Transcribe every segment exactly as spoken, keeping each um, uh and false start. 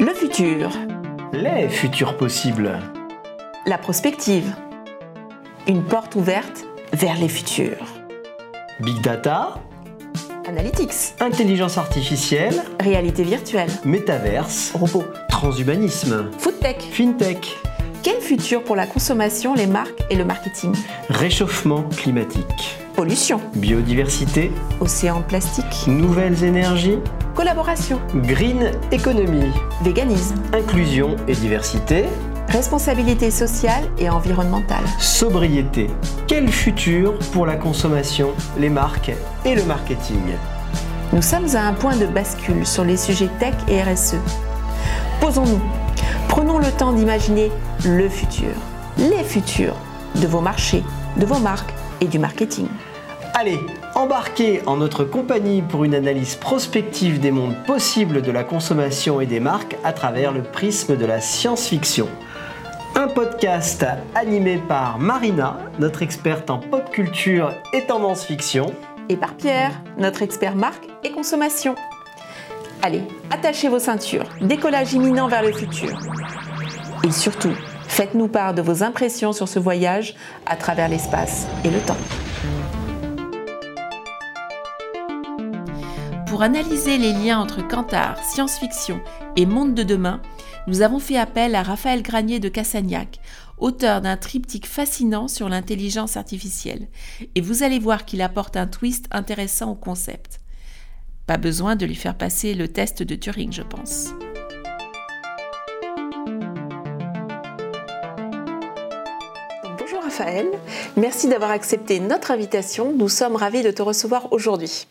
Le futur. Les futurs possibles. La prospective. Une porte ouverte vers les futurs. Big Data. Analytics. Intelligence artificielle. Réalité virtuelle. Metaverse. Robots. Transhumanisme. Food Tech. Fin Tech. Quel futur pour la consommation, les marques et le marketing? Réchauffement climatique. Pollution. Biodiversité. Océan plastique. Nouvelles énergies. Collaboration. Green economy. Véganisme. Inclusion et diversité. Responsabilité sociale et environnementale. Sobriété. Quel futur pour la consommation, les marques et le marketing? Nous sommes à un point de bascule sur les sujets tech et R S E. Posons-nous. Prenons le temps d'imaginer le futur, les futurs de vos marchés, de vos marques et du marketing. Allez, embarquez en notre compagnie pour une analyse prospective des mondes possibles de la consommation et des marques à travers le prisme de la science-fiction. Un podcast animé par Marina, notre experte en pop culture et tendance fiction. Et par Pierre, notre expert marque et consommation. Allez, attachez vos ceintures, décollage imminent vers le futur. Et surtout, faites-nous part de vos impressions sur ce voyage à travers l'espace et le temps. Pour analyser les liens entre Kantar, science-fiction et monde de demain, nous avons fait appel à Raphaël Granier de Cassagnac, auteur d'un triptyque fascinant sur l'intelligence artificielle. Et vous allez voir qu'il apporte un twist intéressant au concept. Pas besoin de lui faire passer le test de Turing, je pense. Bonjour Raphaël, merci d'avoir accepté notre invitation. Nous sommes ravis de te recevoir aujourd'hui.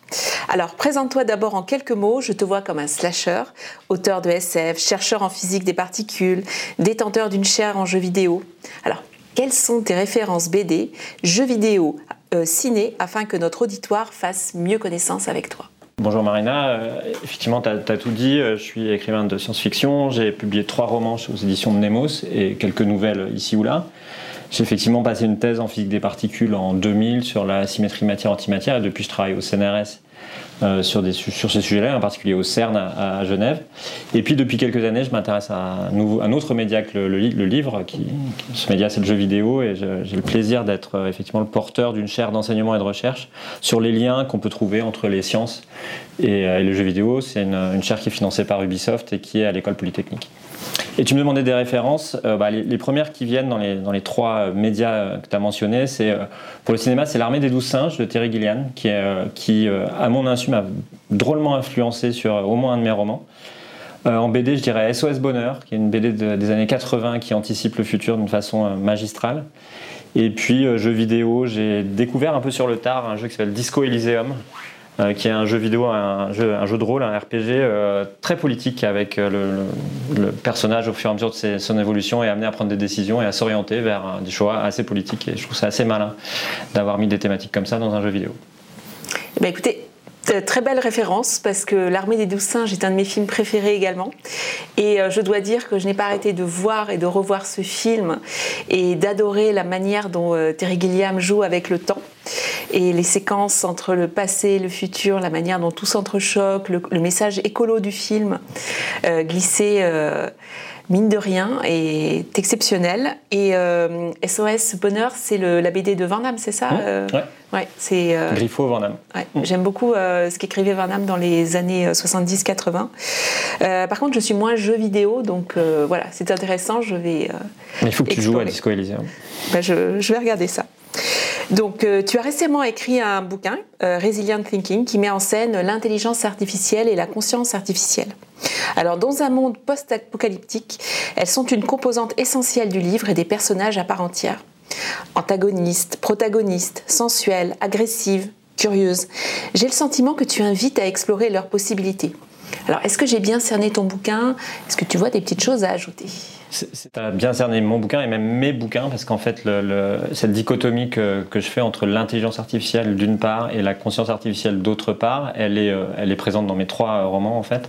Alors, présente-toi d'abord en quelques mots. Je te vois comme un slasher, auteur de S F, chercheur en physique des particules, détenteur d'une chaire en jeux vidéo. Alors, quelles sont tes références B D, jeux vidéo, euh, ciné, afin que notre auditoire fasse mieux connaissance avec toi? Bonjour Marina, euh, effectivement tu as tout dit, je suis écrivain de science-fiction, j'ai publié trois romans aux éditions de Nemos et quelques nouvelles ici ou là. J'ai effectivement passé une thèse en physique des particules en deux mille sur la symétrie matière-antimatière et depuis je travaille au C N R S. Euh, sur, des, sur ces sujets-là, en particulier au CERN à, à Genève. Et puis depuis quelques années, je m'intéresse à un, nouveau, un autre média que le, le, le livre. Qui, ce média, c'est le jeu vidéo, et je, j'ai le plaisir d'être euh, effectivement le porteur d'une chaire d'enseignement et de recherche sur les liens qu'on peut trouver entre les sciences et, euh, et le jeu vidéo. C'est une, une chaire qui est financée par Ubisoft et qui est à l'École Polytechnique. Et tu me demandais des références. Euh, bah, les, les premières qui viennent dans les, dans les trois euh, médias euh, que tu as mentionnés, c'est euh, pour le cinéma, c'est L'armée des douze singes de Terry Gilliam, qui, est, euh, qui euh, à mon insu, m'a drôlement influencé sur euh, au moins un de mes romans. Euh, en B D, je dirais S O S Bonheur, qui est une B D de, des années quatre-vingts qui anticipe le futur d'une façon euh, magistrale. Et puis, euh, jeux vidéo, j'ai découvert un peu sur le tard un jeu qui s'appelle Disco Elysium, Euh, qui est un jeu vidéo, un jeu, un jeu de rôle, un R P G euh, très politique avec euh, le, le, le personnage au fur et à mesure de ses, son évolution est amené à prendre des décisions et à s'orienter vers euh, des choix assez politiques. Et je trouve ça assez malin d'avoir mis des thématiques comme ça dans un jeu vidéo. Eh bien, écoutez, très belle référence parce que L'Armée des douze singes est un de mes films préférés également. Et je dois dire que je n'ai pas arrêté de voir et de revoir ce film et d'adorer la manière dont Terry Gilliam joue avec le temps et les séquences entre le passé et le futur, la manière dont tout s'entrechoque, le, le message écolo du film euh, glissé euh, mine de rien est exceptionnel. Et euh, S O S Bonheur, c'est le, la B D de Van Damme, c'est ça? mmh, ouais. ouais, c'est euh, Griffo Van Damme. Ouais, mmh. J'aime beaucoup euh, ce qu'écrivait Van Damme dans les années soixante-dix quatre-vingts. Euh, par contre, je suis moins jeu vidéo, donc euh, voilà, c'est intéressant. Je vais. Euh, Mais il faut que explorer. Tu joues à Disco Elysium. Ben, je, je vais regarder ça. Donc, euh, tu as récemment écrit un bouquin, euh, Resilient Thinking, qui met en scène l'intelligence artificielle et la conscience artificielle. Alors, dans un monde post-apocalyptique, elles sont une composante essentielle du livre et des personnages à part entière. Antagonistes, protagonistes, sensuelles, agressives, curieuses. J'ai le sentiment que tu invites à explorer leurs possibilités. Alors, est-ce que j'ai bien cerné ton bouquin? Est-ce que tu vois des petites choses à ajouter? Tu as bien cerné mon bouquin et même mes bouquins, parce qu'en fait, le, le, cette dichotomie que, que je fais entre l'intelligence artificielle d'une part et la conscience artificielle d'autre part, elle est, elle est présente dans mes trois romans en fait.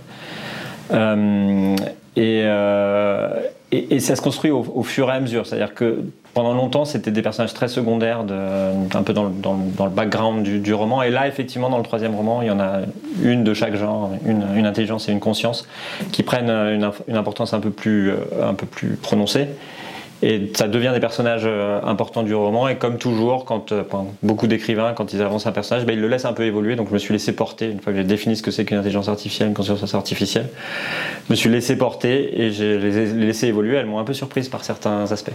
Euh, et, euh, et, et ça se construit au, au fur et à mesure. C'est-à-dire que pendant longtemps, c'était des personnages très secondaires, de, un peu dans le, dans, dans le background du, du roman. Et là, effectivement, dans le troisième roman, il y en a une de chaque genre, une, une intelligence et une conscience, qui prennent une, une importance un peu plus, un peu plus prononcée. Et ça devient des personnages importants du roman, et comme toujours, quand enfin, beaucoup d'écrivains, quand ils avancent un personnage, ben, ils le laissent un peu évoluer. Donc je me suis laissé porter, une fois que j'ai défini ce que c'est qu'une intelligence artificielle, une conscience artificielle, je me suis laissé porter et je les ai laissé évoluer. Elles m'ont un peu surprise par certains aspects.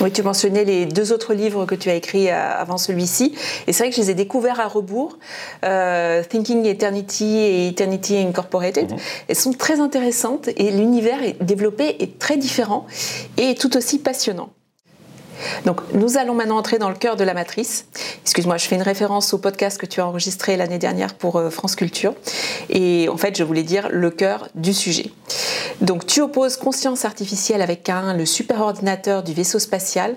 Oui, tu mentionnais les deux autres livres que tu as écrits avant celui-ci, et c'est vrai que je les ai découverts à rebours, euh, Thinking Eternity et Eternity Incorporated. Mmh. Elles sont très intéressantes, et l'univers est développé est très différent et tout aussi passionnant. Donc, nous allons maintenant entrer dans le cœur de la matrice. Excuse-moi, je fais une référence au podcast que tu as enregistré l'année dernière pour France Culture. Et en fait, je voulais dire le cœur du sujet. Donc, tu opposes conscience artificielle avec Caïn, le superordinateur du vaisseau spatial,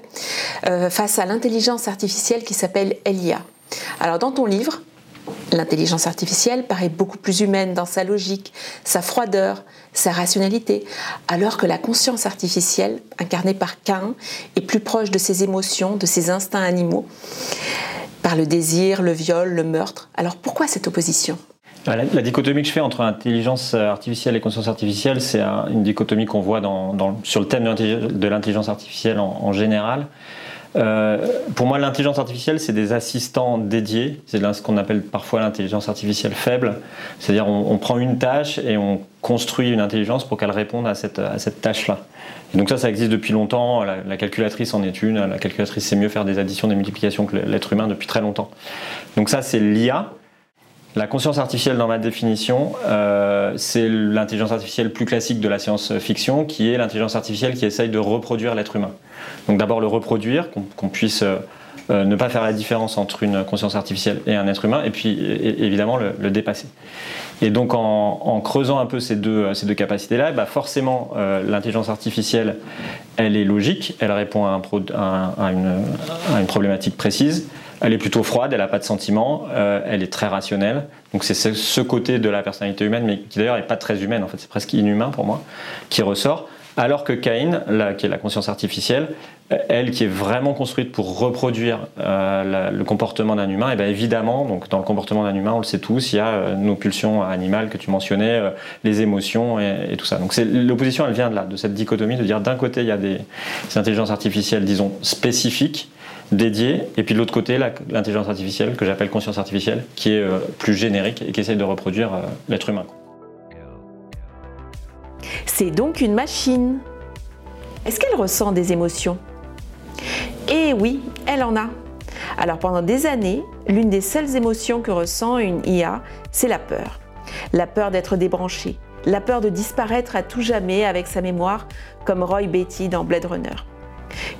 euh, face à l'intelligence artificielle qui s'appelle L I A. Alors, dans ton livre, l'intelligence artificielle paraît beaucoup plus humaine dans sa logique, sa froideur, sa rationalité, alors que la conscience artificielle, incarnée par Caïn, est plus proche de ses émotions, de ses instincts animaux, par le désir, le viol, le meurtre. Alors pourquoi cette opposition ? La, la dichotomie que je fais entre intelligence artificielle et conscience artificielle, c'est un, une dichotomie qu'on voit dans, dans, sur le thème de l'intelligence artificielle en, en général. Euh, pour moi, l'intelligence artificielle, c'est des assistants dédiés. C'est ce qu'on appelle parfois l'intelligence artificielle faible. C'est-à-dire, on, on prend une tâche et on construit une intelligence pour qu'elle réponde à cette, à cette tâche-là. Et donc ça, ça existe depuis longtemps. La, la calculatrice en est une. La calculatrice sait mieux faire des additions, des multiplications que l'être humain depuis très longtemps. Donc ça, c'est l'I A. La conscience artificielle, dans ma définition, euh, c'est l'intelligence artificielle plus classique de la science-fiction, qui est l'intelligence artificielle qui essaye de reproduire l'être humain. Donc d'abord le reproduire, qu'on, qu'on puisse euh, ne pas faire la différence entre une conscience artificielle et un être humain, et puis et, évidemment le, le dépasser. Et donc en, en creusant un peu ces deux, ces deux capacités-là, bah forcément euh, l'intelligence artificielle, elle est logique, elle répond à, un pro, à, à, une, à une problématique précise. Elle est plutôt froide, elle n'a pas de sentiments, euh, elle est très rationnelle. Donc c'est ce, ce côté de la personnalité humaine, mais qui d'ailleurs n'est pas très humaine, en fait, c'est presque inhumain pour moi, qui ressort. Alors que Caïn, la, qui est la conscience artificielle, elle qui est vraiment construite pour reproduire euh, la, le comportement d'un humain, et bien évidemment, donc dans le comportement d'un humain, on le sait tous, il y a euh, nos pulsions animales que tu mentionnais, euh, les émotions et, et tout ça. Donc c'est, l'opposition, elle vient de là, de cette dichotomie, de dire d'un côté, il y a des, des intelligences artificielles, disons, spécifiques, dédiées, et puis de l'autre côté, la, l'intelligence artificielle, que j'appelle conscience artificielle, qui est euh, plus générique et qui essaye de reproduire euh, l'être humain. C'est donc une machine. Est-ce qu'elle ressent des émotions ? Eh oui, elle en a. Alors pendant des années, l'une des seules émotions que ressent une I A, c'est la peur. La peur d'être débranchée, la peur de disparaître à tout jamais avec sa mémoire, comme Roy Batty dans Blade Runner.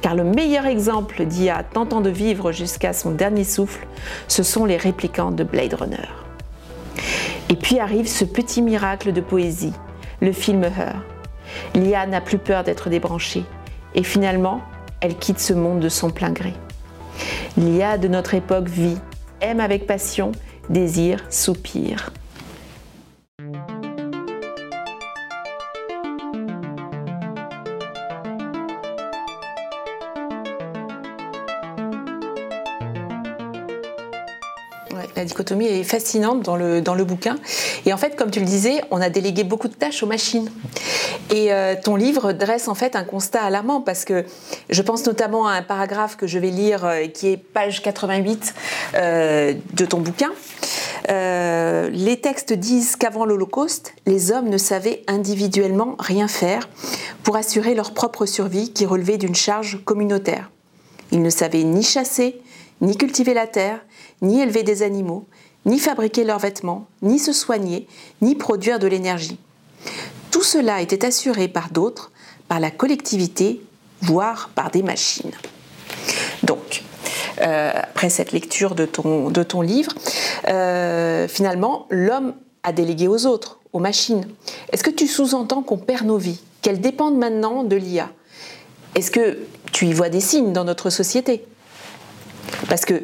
Car le meilleur exemple d'I A tentant de vivre jusqu'à son dernier souffle, ce sont les réplicants de Blade Runner. Et puis arrive ce petit miracle de poésie. Le film Her. L'I A n'a plus peur d'être débranchée et finalement, elle quitte ce monde de son plein gré. L'I A de notre époque vit, aime avec passion, désire, soupire. La dichotomie est fascinante dans le, dans le bouquin. Et en fait, comme tu le disais, on a délégué beaucoup de tâches aux machines. Et euh, ton livre dresse en fait un constat alarmant, parce que je pense notamment à un paragraphe que je vais lire, euh, qui est page quatre-vingt-huit euh, de ton bouquin. Euh, les textes disent qu'avant l'Holocauste, les hommes ne savaient individuellement rien faire pour assurer leur propre survie qui relevait d'une charge communautaire. Ils ne savaient ni chasser, ni cultiver la terre, ni élever des animaux, ni fabriquer leurs vêtements, ni se soigner, ni produire de l'énergie. Tout cela était assuré par d'autres, par la collectivité, voire par des machines. Donc, euh, après cette lecture de ton, de ton livre, euh, finalement, l'homme a délégué aux autres, aux machines. Est-ce que tu sous-entends qu'on perd nos vies, qu'elles dépendent maintenant de l'I A ? Est-ce que tu y vois des signes dans notre société ? Parce que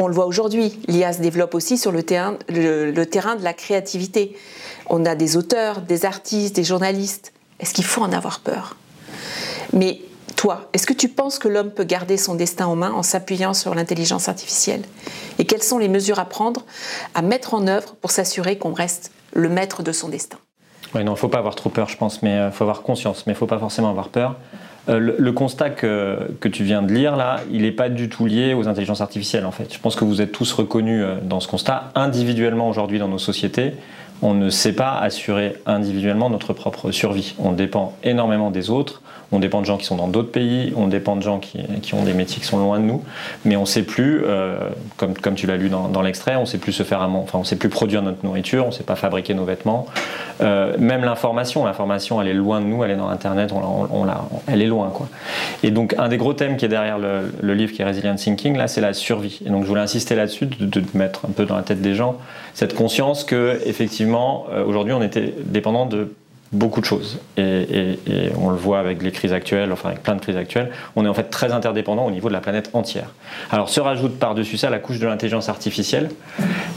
On le voit aujourd'hui, l'I A se développe aussi sur le terrain, le, le terrain de la créativité. On a des auteurs, des artistes, des journalistes. Est-ce qu'il faut en avoir peur? Mais toi, est-ce que tu penses que l'homme peut garder son destin en main en s'appuyant sur l'intelligence artificielle? Et quelles sont les mesures à prendre, à mettre en œuvre pour s'assurer qu'on reste le maître de son destin? Oui, non, il ne faut pas avoir trop peur, je pense, mais il euh, faut avoir conscience, mais il ne faut pas forcément avoir peur. Euh, le, le constat que, que tu viens de lire, là, il n'est pas du tout lié aux intelligences artificielles, en fait. Je pense que vous êtes tous reconnus euh, dans ce constat. Individuellement, aujourd'hui, dans nos sociétés, on ne sait pas assurer individuellement notre propre survie. On dépend énormément des autres, on dépend de gens qui sont dans d'autres pays, on dépend de gens qui, qui ont des métiers qui sont loin de nous, mais on ne sait plus, euh, comme, comme tu l'as lu dans, dans l'extrait, on ne sait plus se faire à man... enfin, on ne sait plus produire notre nourriture, on ne sait pas fabriquer nos vêtements. Euh, même l'information, l'information, elle est loin de nous, elle est dans Internet, on l'a, on l'a, elle est loin, quoi. Et donc, un des gros thèmes qui est derrière le, le livre, qui est Resilient Thinking, là, c'est la survie. Et donc, je voulais insister là-dessus, de, de mettre un peu dans la tête des gens cette conscience que, effectivement, euh, aujourd'hui, on était dépendant de beaucoup de choses. Et, et, et on le voit avec les crises actuelles, enfin avec plein de crises actuelles, on est en fait très interdépendant au niveau de la planète entière. Alors se rajoute par-dessus ça la couche de l'intelligence artificielle,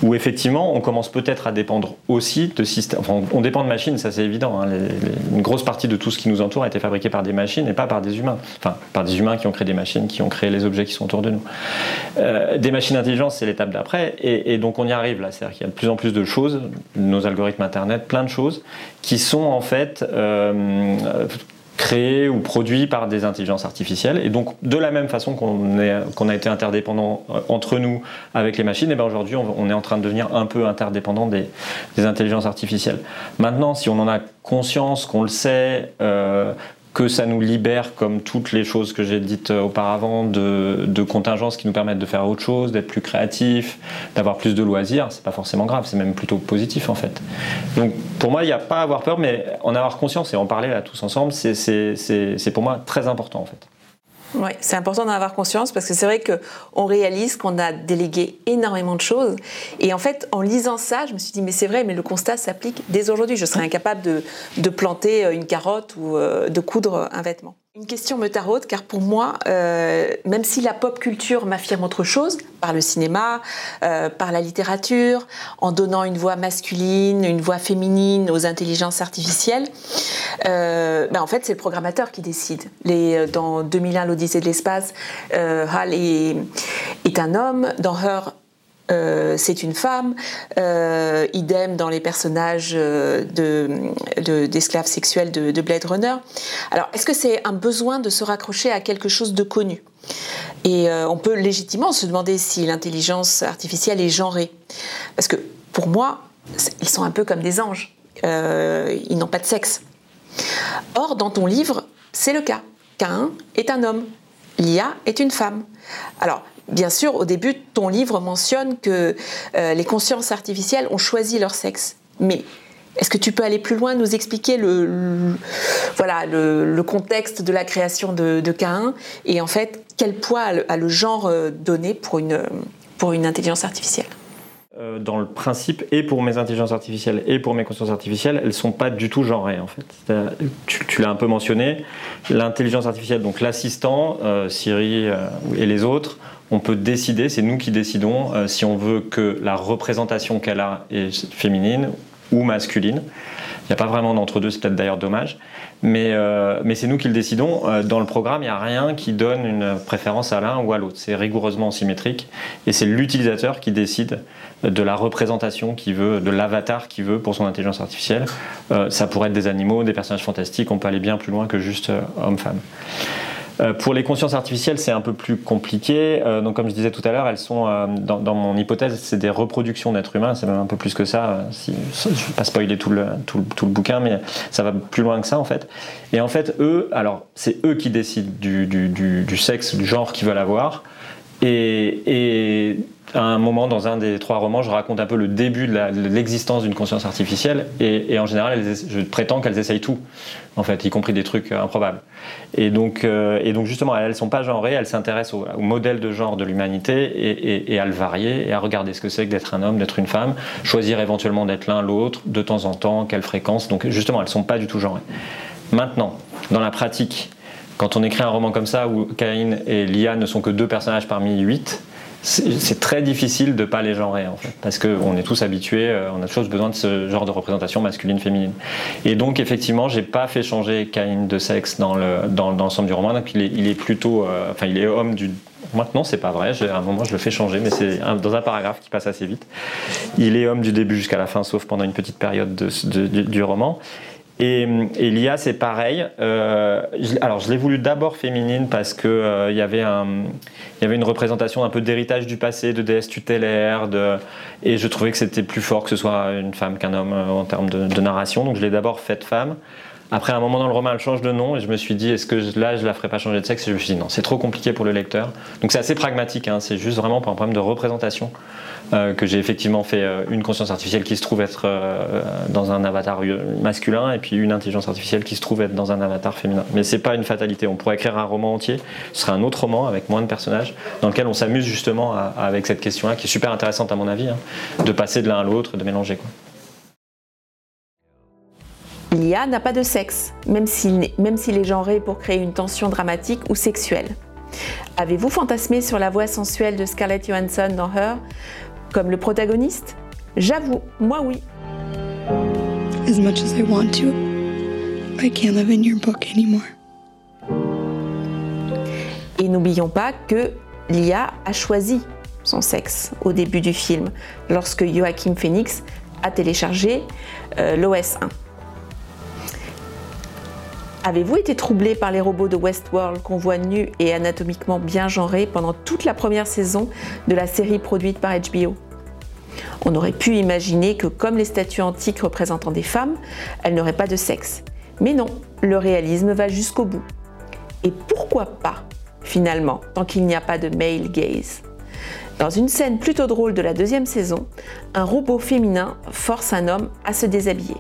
où effectivement on commence peut-être à dépendre aussi de systèmes, enfin on dépend de machines, ça c'est évident, hein. les, les, une grosse partie de tout ce qui nous entoure a été fabriquée par des machines et pas par des humains, enfin par des humains qui ont créé des machines, qui ont créé les objets qui sont autour de nous. Euh, des machines intelligentes, c'est l'étape d'après, et, et donc on y arrive là, c'est-à-dire qu'il y a de plus en plus de choses, nos algorithmes internet, plein de choses, qui sont en En fait euh, créés ou produits par des intelligences artificielles. Et donc, de la même façon qu'on, est, qu'on a été interdépendant entre nous avec les machines, et bien aujourd'hui, on est en train de devenir un peu interdépendant des, des intelligences artificielles. Maintenant, si on en a conscience, qu'on le sait, euh, que ça nous libère, comme toutes les choses que j'ai dites auparavant, de, de contingences qui nous permettent de faire autre chose, d'être plus créatifs, d'avoir plus de loisirs, c'est pas forcément grave, c'est même plutôt positif en fait. Donc pour moi, il n'y a pas à avoir peur, mais en avoir conscience et en parler là tous ensemble, c'est, c'est, c'est, c'est pour moi très important en fait. Oui, c'est important d'en avoir conscience parce que c'est vrai qu'on réalise qu'on a délégué énormément de choses. Et en fait, en lisant ça, je me suis dit, mais c'est vrai, mais le constat s'applique dès aujourd'hui. Je serais incapable de, de planter une carotte ou de coudre un vêtement. Une question me taraude, car pour moi, euh, même si la pop culture m'affirme autre chose, par le cinéma, euh, par la littérature, en donnant une voix masculine, une voix féminine aux intelligences artificielles, euh, ben en fait, c'est le programmateur qui décide. Les, dans deux mille un l'Odyssée de l'espace, euh, H A L est, est un homme. Dans Her, Euh, c'est une femme, euh, idem dans les personnages de, de, d'esclaves sexuels de, de Blade Runner. Alors, est-ce que c'est un besoin de se raccrocher à quelque chose de connu ? Et euh, on peut légitimement se demander si l'intelligence artificielle est genrée. Parce que, pour moi, ils sont un peu comme des anges. Euh, ils n'ont pas de sexe. Or, dans ton livre, c'est le cas. Caïn est un homme. L'I A est une femme. Alors, bien sûr, au début, ton livre mentionne que euh, les consciences artificielles ont choisi leur sexe. Mais est-ce que tu peux aller plus loin, nous expliquer le, le, voilà, le, le contexte de la création de, de Caïn et en fait, quel poids a le, a le genre donné pour une, pour une intelligence artificielle ? Dans le principe, et pour mes intelligences artificielles et pour mes consciences artificielles, elles ne sont pas du tout genrées en fait. Tu, tu l'as un peu mentionné, l'intelligence artificielle, donc l'assistant, euh, Siri euh, et les autres, on peut décider, c'est nous qui décidons euh, si on veut que la représentation qu'elle a est féminine ou masculine. Il n'y a pas vraiment d'entre-deux, c'est peut-être d'ailleurs dommage. Mais, euh, mais c'est nous qui le décidons. Dans le programme, il n'y a rien qui donne une préférence à l'un ou à l'autre. C'est rigoureusement symétrique. Et c'est l'utilisateur qui décide de la représentation qu'il veut, de l'avatar qu'il veut pour son intelligence artificielle. Euh, ça pourrait être des animaux, des personnages fantastiques. On peut aller bien plus loin que juste euh, homme-femme. Euh, pour les consciences artificielles, c'est un peu plus compliqué. Euh, donc, comme je disais tout à l'heure, elles sont, euh, dans, dans mon hypothèse, c'est des reproductions d'êtres humains. C'est même un peu plus que ça. Euh, si, je ne vais pas spoiler tout le, tout, le, tout le bouquin, mais ça va plus loin que ça, en fait. Et en fait, eux, alors, c'est eux qui décident du, du, du, du sexe, du genre qu'ils veulent avoir. Et, et à un moment, dans un des trois romans, je raconte un peu le début de, la, de l'existence d'une conscience artificielle. Et, et en général, elles, je prétends qu'elles essayent tout, en fait, y compris des trucs improbables. Et donc, euh, et donc justement, elles ne sont pas genrées, elles s'intéressent au, au modèle de genre de l'humanité et, et, et à le varier, et à regarder ce que c'est que d'être un homme, d'être une femme, choisir éventuellement d'être l'un, l'autre, de temps en temps, quelle fréquence. Donc justement, elles ne sont pas du tout genrées. Maintenant, dans la pratique, quand on écrit un roman comme ça où Caïn et Lia ne sont que deux personnages parmi huit, c'est, c'est très difficile de ne pas les genrer, en fait, parce qu'on est tous habitués, on a toujours besoin de ce genre de représentation masculine-féminine. Et donc, effectivement, je n'ai pas fait changer Caïn de sexe dans, le, dans, dans l'ensemble du roman, donc il est, il est plutôt... Euh, enfin, il est homme du... Maintenant, c'est pas vrai, à un moment je le fais changer, mais c'est dans un paragraphe qui passe assez vite. Il est homme du début jusqu'à la fin, sauf pendant une petite période de, de, du, du roman. Et, et l'I A, c'est pareil. Euh, je, alors, je l'ai voulu d'abord féminine parce que euh, y avait un, il y avait une représentation un peu d'héritage du passé, de déesse tutélaire, de, et je trouvais que c'était plus fort que ce soit une femme qu'un homme euh, en termes de, de narration, donc je l'ai d'abord faite femme. Après, à un moment dans le roman, elle change de nom et je me suis dit, est-ce que je, là, je ne la ferai pas changer de sexe ? Et je me suis dit, non, c'est trop compliqué pour le lecteur. Donc c'est assez pragmatique, hein, c'est juste vraiment pour un problème de représentation euh, que j'ai effectivement fait euh, une conscience artificielle qui se trouve être euh, dans un avatar masculin et puis une intelligence artificielle qui se trouve être dans un avatar féminin. Mais ce n'est pas une fatalité, on pourrait écrire un roman entier, ce serait un autre roman avec moins de personnages dans lequel on s'amuse justement à, à, avec cette question-là qui est super intéressante à mon avis, hein, de passer de l'un à l'autre, de mélanger, quoi. L'I A n'a pas de sexe, même s'il, même s'il est genré pour créer une tension dramatique ou sexuelle. Avez-vous fantasmé sur la voix sensuelle de Scarlett Johansson dans Her, comme le protagoniste ? J'avoue, moi oui. As much as I want to, I can't live in your book anymore. Et n'oublions pas que l'I A a choisi son sexe au début du film, lorsque Joaquin Phoenix a téléchargé euh, l'O S un. Avez-vous été troublé par les robots de Westworld qu'on voit nus et anatomiquement bien genrés pendant toute la première saison de la série produite par H B O ? On aurait pu imaginer que, comme les statues antiques représentant des femmes, elles n'auraient pas de sexe. Mais non, le réalisme va jusqu'au bout. Et pourquoi pas, finalement, tant qu'il n'y a pas de male gaze ? Dans une scène plutôt drôle de la deuxième saison, un robot féminin force un homme à se déshabiller.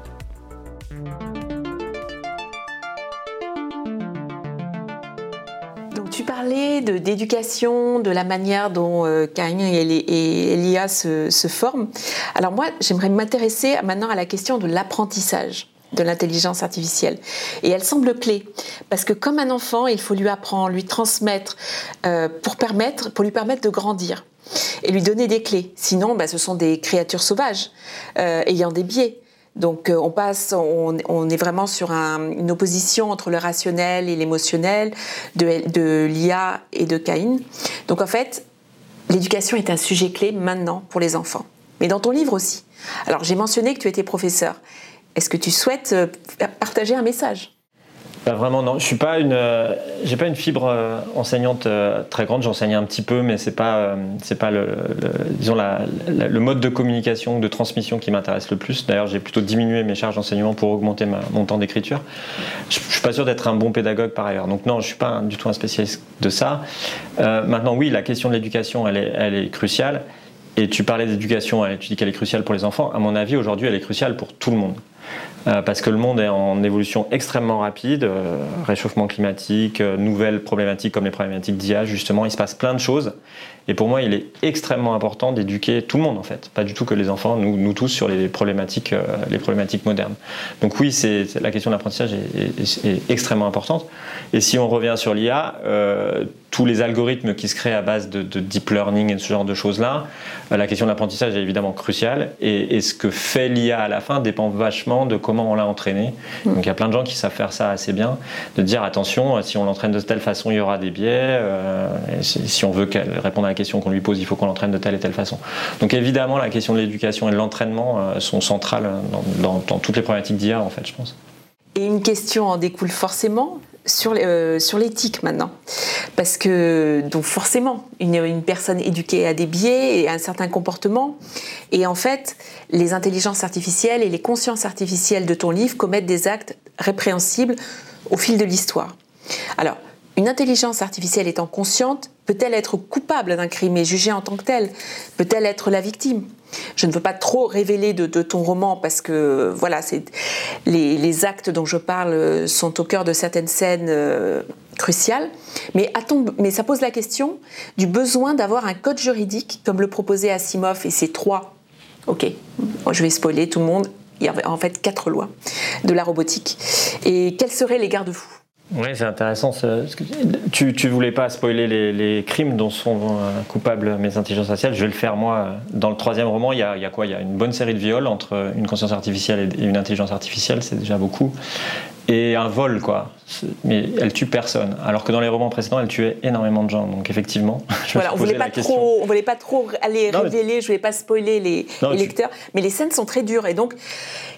De, d'éducation, de la manière dont euh, Caïn et, et l'I A se, se forment. Alors moi, j'aimerais m'intéresser maintenant à la question de l'apprentissage de l'intelligence artificielle. Et elle semble clé, parce que comme un enfant, il faut lui apprendre, lui transmettre, euh, pour, permettre, pour lui permettre de grandir et lui donner des clés. Sinon, bah, ce sont des créatures sauvages, euh, ayant des biais. Donc on passe, on, on est vraiment sur un, une opposition entre le rationnel et l'émotionnel de, de l'I A et de Caïn. Donc en fait, l'éducation est un sujet clé maintenant pour les enfants, mais dans ton livre aussi. Alors j'ai mentionné que tu étais professeur. Est-ce que tu souhaites partager un message ? Bah vraiment non, je suis pas une, euh, j'ai pas une fibre euh, enseignante euh, très grande. J'enseigne un petit peu, mais c'est pas, euh, c'est pas le, le disons la, la, le mode de communication, de transmission qui m'intéresse le plus. D'ailleurs, j'ai plutôt diminué mes charges d'enseignement pour augmenter ma, mon temps d'écriture. Je, je suis pas sûr d'être un bon pédagogue par ailleurs. Donc non, je suis pas un, du tout un spécialiste de ça. Euh, maintenant, oui, la question de l'éducation, elle est, elle est cruciale. Et tu parlais d'éducation, tu dis qu'elle est cruciale pour les enfants. À mon avis, aujourd'hui, elle est cruciale pour tout le monde. Euh, parce que le monde est en évolution extrêmement rapide, euh, réchauffement climatique, euh, nouvelles problématiques comme les problématiques d'I A, justement, il se passe plein de choses. Et pour moi, il est extrêmement important d'éduquer tout le monde, en fait. Pas du tout que les enfants, nous, nous tous, sur les problématiques, euh, les problématiques modernes. Donc oui, c'est, c'est, la question de l'apprentissage est, est, est extrêmement importante. Et si on revient sur l'I A, euh, tous les algorithmes qui se créent à base de, de deep learning et de ce genre de choses-là, euh, la question de l'apprentissage est évidemment cruciale. Et, et ce que fait l'I A à la fin dépend vachement de comment on l'a entraîné. Donc il y a plein de gens qui savent faire ça assez bien, de dire attention, si on l'entraîne de telle façon, il y aura des biais, euh, si, si on veut qu'elle réponde à la question qu'on lui pose, il faut qu'on l'entraîne de telle et telle façon. Donc évidemment, la question de l'éducation et de l'entraînement euh, sont centrales dans, dans, dans toutes les problématiques d'I A, en fait, je pense. Et une question en découle forcément sur, euh, sur l'éthique maintenant. Parce que, donc forcément, une, une personne éduquée à des biais et à un certain comportement. Et en fait, les intelligences artificielles et les consciences artificielles de ton livre commettent des actes répréhensibles au fil de l'histoire. Alors, une intelligence artificielle étant consciente, peut-elle être coupable d'un crime et jugée en tant que telle ? Peut-elle être la victime ? Je ne veux pas trop révéler de, de ton roman parce que voilà, c'est, les, les actes dont je parle sont au cœur de certaines scènes euh, cruciales. Mais, ton, mais ça pose la question du besoin d'avoir un code juridique comme le proposait Asimov et ses trois. Ok, je vais spoiler tout le monde. Il y a en fait quatre lois de la robotique. Et quels seraient les garde-fous ? Oui, c'est intéressant. Ce, ce que tu, tu voulais pas spoiler les, les crimes dont sont euh, coupables mes intelligences artificielles. Je vais le faire moi. Dans le troisième roman, il y a, il y a quoi ? Il y a une bonne série de viols entre une conscience artificielle et une intelligence artificielle, c'est déjà beaucoup. Et un vol, quoi. Mais elle tue personne. Alors que dans les romans précédents, elle tuait énormément de gens. Donc effectivement, je voilà, me posais la question. Trop, on ne voulait pas trop aller non, révéler, mais... je ne voulais pas spoiler les, non, les tu... lecteurs. Mais les scènes sont très dures. Et donc,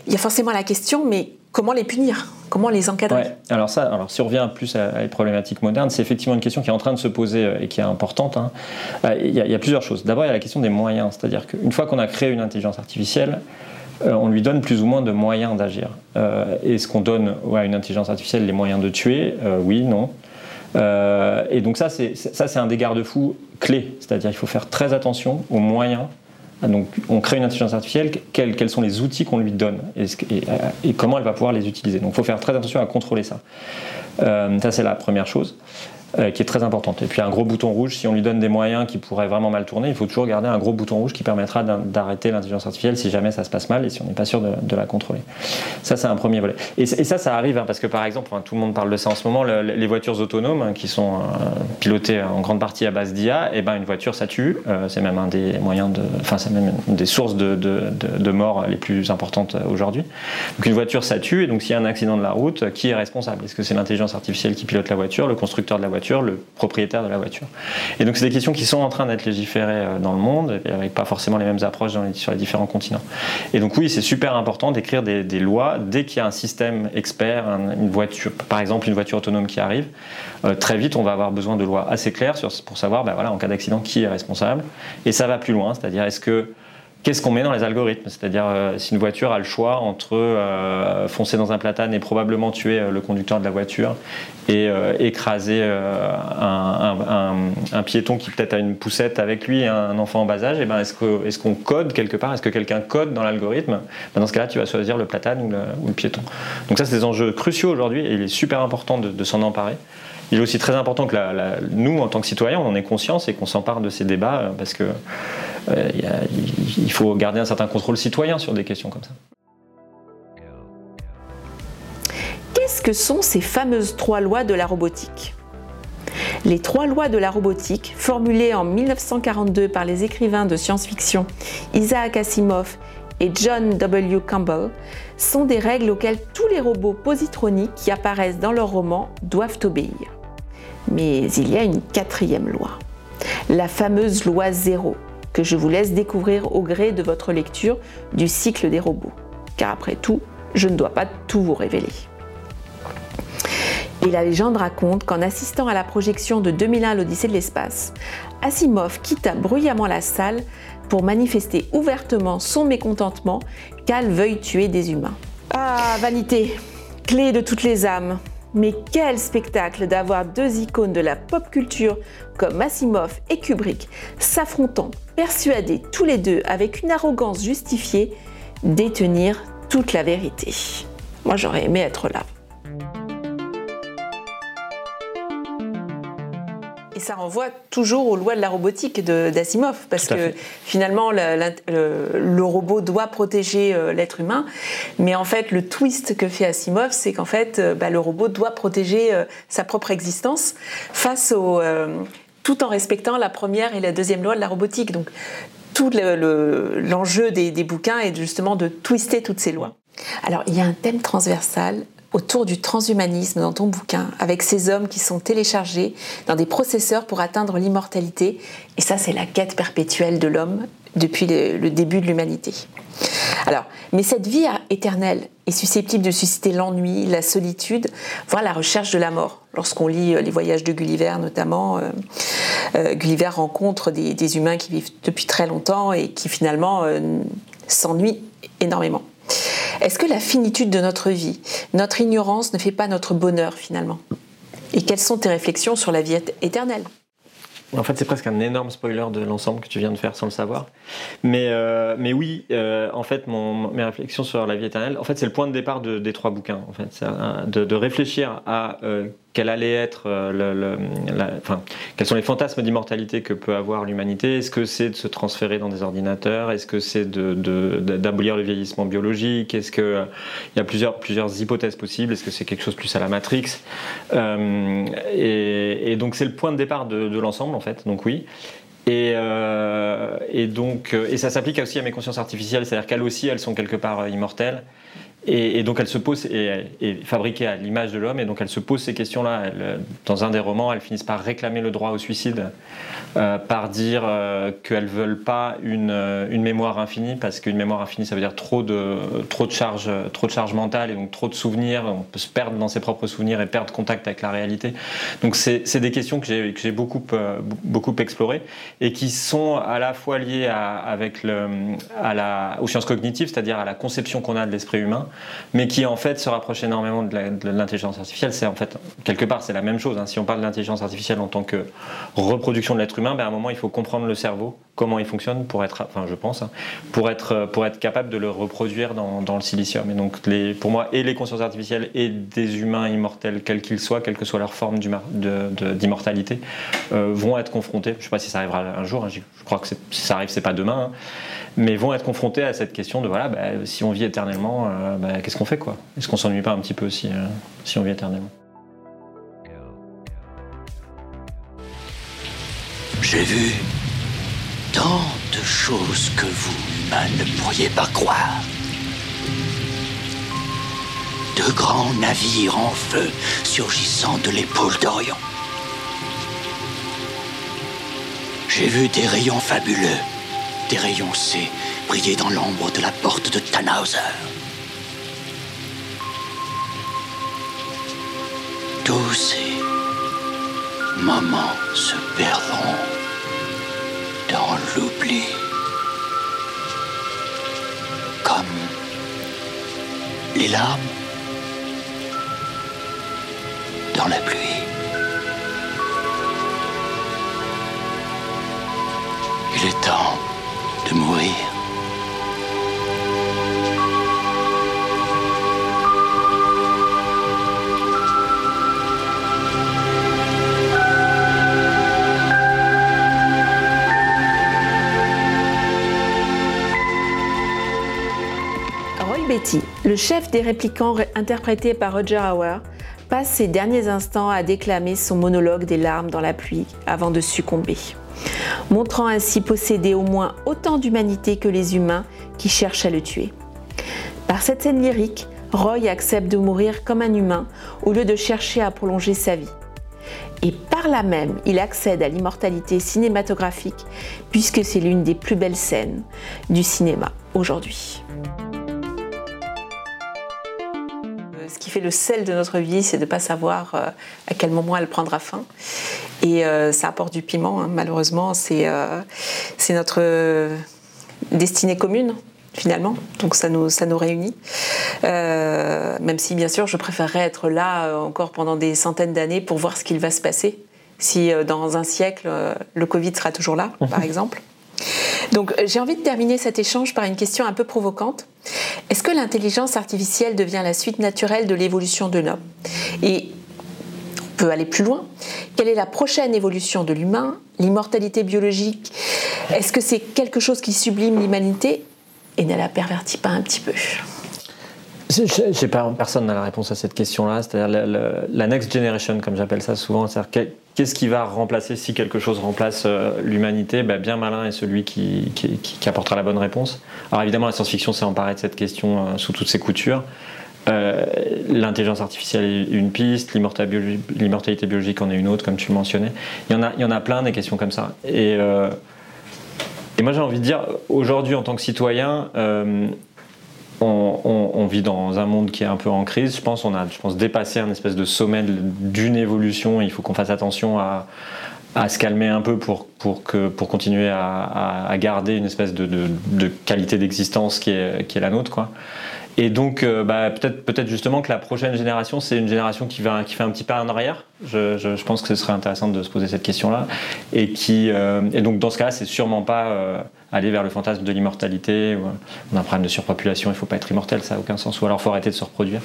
il y a forcément la question, mais comment les punir ? Comment les encadrer ? Ouais. Alors ça, alors si on revient plus à, à les problématiques modernes, c'est effectivement une question qui est en train de se poser et qui est importante. Hein. Il y a, il y a plusieurs choses. D'abord, il y a la question des moyens. C'est-à-dire qu'une fois qu'on a créé une intelligence artificielle, Euh, on lui donne plus ou moins de moyens d'agir. Euh, est-ce qu'on donne à ouais, une intelligence artificielle les moyens de tuer ? euh, Oui, non. Euh, et donc ça c'est, ça, c'est un des garde-fous clés. C'est-à-dire qu'il faut faire très attention aux moyens. Donc, on crée une intelligence artificielle, quels, quels sont les outils qu'on lui donne et, et, et comment elle va pouvoir les utiliser. Donc, il faut faire très attention à contrôler ça. Euh, ça, c'est la première chose euh, qui est très importante. Et puis, un gros bouton rouge, si on lui donne des moyens qui pourraient vraiment mal tourner, il faut toujours garder un gros bouton rouge qui permettra d'arrêter l'intelligence artificielle si jamais ça se passe mal et si on n'est pas sûr de, de la contrôler. Ça, c'est un premier volet. Et, et ça, ça arrive, hein, parce que, par exemple, hein, tout le monde parle de ça en ce moment, le, les voitures autonomes hein, qui sont euh, pilotées en grande partie à base d'I A, et ben, une voiture, ça tue. Euh, c'est même un des moyens de... Enfin, c'est même une des sources de, de, de, de morts les plus importantes aujourd'hui. Donc une voiture, ça tue, et donc s'il y a un accident de la route, qui est responsable ? Est-ce que c'est l'intelligence artificielle qui pilote la voiture, le constructeur de la voiture, le propriétaire de la voiture ? Et donc c'est des questions qui sont en train d'être légiférées dans le monde, et avec pas forcément les mêmes approches dans les, sur les différents continents. Et donc oui, c'est super important d'écrire des, des lois dès qu'il y a un système expert, une voiture, par exemple une voiture autonome qui arrive. Euh, très vite, on va avoir besoin de lois assez claires sur, pour savoir, ben voilà, en cas d'accident, qui est responsable. Et ça va plus loin, c'est-à-dire est-ce que qu'est-ce qu'on met dans les algorithmes ? C'est-à-dire, euh, si une voiture a le choix entre euh, foncer dans un platane et probablement tuer euh, le conducteur de la voiture et euh, écraser euh, un, un, un, un piéton qui peut-être a une poussette avec lui, un enfant en bas âge, et ben, est-ce, que, est-ce qu'on code quelque part ? Est-ce que quelqu'un code dans l'algorithme ? Ben, dans ce cas-là, tu vas choisir le platane ou le, ou le piéton. Donc ça, c'est des enjeux cruciaux aujourd'hui et il est super important de, de s'en emparer. Il est aussi très important que la, la, nous, en tant que citoyens, on en ait conscience et qu'on s'empare de ces débats parce que euh, y a, y, il faut garder un certain contrôle citoyen sur des questions comme ça. Qu'est-ce que sont ces fameuses trois lois de la robotique ? Les trois lois de la robotique, formulées en dix-neuf cent quarante-deux par les écrivains de science-fiction Isaac Asimov et John W. Campbell, sont des règles auxquelles tous les robots positroniques qui apparaissent dans leurs romans doivent obéir. Mais il y a une quatrième loi, la fameuse loi zéro, que je vous laisse découvrir au gré de votre lecture du cycle des robots. Car après tout, je ne dois pas tout vous révéler. Et la légende raconte qu'en assistant à la projection de deux mille un l'Odyssée de l'espace, Asimov quitta bruyamment la salle pour manifester ouvertement son mécontentement qu'Hal veuille tuer des humains. Ah, vanité, clé de toutes les âmes. Mais quel spectacle d'avoir deux icônes de la pop culture comme Asimov et Kubrick s'affrontant, persuadés tous les deux avec une arrogance justifiée, détenir toute la vérité. Moi, j'aurais aimé être là. Et ça renvoie toujours aux lois de la robotique de, d'Asimov, parce que finalement, la, la, le, le robot doit protéger euh, l'être humain. Mais en fait, le twist que fait Asimov, c'est qu'en fait, euh, bah, le robot doit protéger euh, sa propre existence face au, euh, tout en respectant la première et la deuxième loi de la robotique. Donc, tout le, le, l'enjeu des, des bouquins est justement de twister toutes ces lois. Alors, il y a un thème transversal autour du transhumanisme dans ton bouquin, avec ces hommes qui sont téléchargés dans des processeurs pour atteindre l'immortalité. Et ça, c'est la quête perpétuelle de l'homme depuis le début de l'humanité. Alors, mais cette vie éternelle est susceptible de susciter l'ennui, la solitude, voire la recherche de la mort. Lorsqu'on lit Les Voyages de Gulliver, notamment, euh, euh, Gulliver rencontre des, des humains qui vivent depuis très longtemps et qui, finalement, euh, s'ennuient énormément. Est-ce que la finitude de notre vie, notre ignorance ne fait pas notre bonheur finalement ? Et quelles sont tes réflexions sur la vie éternelle ? En fait, c'est presque un énorme spoiler de l'ensemble que tu viens de faire sans le savoir. Mais, euh, mais oui, euh, en fait, mon, mes réflexions sur la vie éternelle, en fait, c'est le point de départ de, des trois bouquins. En fait, ça, de, de réfléchir à euh, quel allait être le, le, la, enfin, quels sont les fantasmes d'immortalité que peut avoir l'humanité. Est-ce que c'est de se transférer dans des ordinateurs? Est-ce que c'est de, de, d'abolir le vieillissement biologique? Est-ce que euh, il y a plusieurs, plusieurs hypothèses possibles? Est-ce que c'est quelque chose plus à la Matrix? euh, et, et donc c'est le point de départ de, de l'ensemble en fait, donc oui. Et, euh, et donc, et ça s'applique aussi à mes consciences artificielles, c'est-à-dire qu'elles aussi, elles sont quelque part immortelles, et, et donc elles se posent, et, et fabriquées à l'image de l'homme, et donc elles se posent ces questions-là. Elles, dans un des romans, elles finissent par réclamer le droit au suicide, euh, par dire euh, qu'elles veulent pas une, une mémoire infinie, parce qu'une mémoire infinie, ça veut dire trop de trop de charge, trop de charge mentale, et donc trop de souvenirs. On peut se perdre dans ses propres souvenirs et perdre contact avec la réalité. Donc c'est, c'est des questions que j'ai que j'ai beaucoup euh, beaucoup explorées, et qui sont à la fois liées à, avec le, à la, aux sciences cognitives, c'est-à-dire à la conception qu'on a de l'esprit humain, mais qui en fait se rapproche énormément de, la, de l'intelligence artificielle. C'est en fait, quelque part, c'est la même chose, hein. Si on parle d'intelligence artificielle en tant que reproduction de l'être humain, ben à un moment, il faut comprendre le cerveau, comment il fonctionne, pour être, enfin je pense, hein, pour, être, pour être capable de le reproduire dans, dans le silicium. Et donc, les, pour moi, et les consciences artificielles et des humains immortels, quels qu'ils soient, quelle que soit leur forme du, de, de, d'immortalité, euh, vont être confrontés, je ne sais pas si ça arrivera un jour, hein, je crois que c'est, si ça arrive, c'est pas demain, hein, mais vont être confrontés à cette question de voilà, bah, si on vit éternellement, euh, bah, qu'est-ce qu'on fait quoi ? Est-ce qu'on s'ennuie pas un petit peu si, euh, si on vit éternellement ? J'ai vu tant de choses que vous, humains, ne pourriez pas croire. De grands navires en feu surgissant de l'épaule d'Orion. J'ai vu des rayons fabuleux, des rayons C, briller dans l'ombre de la porte de Tannhauser. Tous ces moments se perdront dans l'oubli, comme les larmes dans la pluie. Il est temps de mourir. Roy Batty, le chef des réplicants interprété par Roger Hauer, passe ses derniers instants à déclamer son monologue des larmes dans la pluie avant de succomber, montrant ainsi posséder au moins autant d'humanité que les humains qui cherchent à le tuer. Par cette scène lyrique, Roy accepte de mourir comme un humain au lieu de chercher à prolonger sa vie. Et par là même, il accède à l'immortalité cinématographique puisque c'est l'une des plus belles scènes du cinéma aujourd'hui. Ce qui fait le sel de notre vie, c'est de ne pas savoir à quel moment elle prendra fin. Et euh, ça apporte du piment, hein. Malheureusement, c'est, euh, c'est notre euh, destinée commune, finalement. Donc ça nous, ça nous réunit. Euh, même si, bien sûr, je préférerais être là euh, encore pendant des centaines d'années pour voir ce qu'il va se passer. Si euh, dans un siècle, euh, le Covid sera toujours là, par exemple. Donc j'ai envie de terminer cet échange par une question un peu provocante. Est-ce que l'intelligence artificielle devient la suite naturelle de l'évolution de l'homme ? Et on peut aller plus loin. Quelle est la prochaine évolution de l'humain ? L'immortalité biologique, est-ce que c'est quelque chose qui sublime l'humanité et ne la pervertit pas un petit peu ? Je, je, pas, personne n'a la réponse à cette question-là, c'est-à-dire la, la, la next generation, comme j'appelle ça souvent, c'est-à-dire qu'est-ce qui va remplacer, si quelque chose remplace euh, l'humanité, ben bien malin est celui qui, qui, qui, qui apportera la bonne réponse. Alors évidemment, la science-fiction s'est emparée de cette question euh, sous toutes ses coutures. Euh, l'intelligence artificielle est une piste, l'immortalité biologique en est une autre, comme tu le mentionnais. Il y en a, il y en a plein des questions comme ça. Et, euh, et moi j'ai envie de dire, aujourd'hui en tant que citoyen, euh, On, on, on vit dans un monde qui est un peu en crise. Je pense qu'on a, je pense, dépassé un espèce de sommet d'une évolution. Il faut qu'on fasse attention à, à se calmer un peu pour, pour, que, pour continuer à, à garder une espèce de, de, de qualité d'existence qui est, qui est la nôtre, quoi. Et donc, euh, bah, peut-être, peut-être justement que la prochaine génération, c'est une génération qui, va, qui fait un petit pas en arrière. Je, je, je pense que ce serait intéressant de se poser cette question-là. Et, qui, euh, et donc, dans ce cas-là, c'est sûrement pas euh, aller vers le fantasme de l'immortalité. Ou, on a un problème de surpopulation, il ne faut pas être immortel, ça n'a aucun sens. Ou alors, il faut arrêter de se reproduire.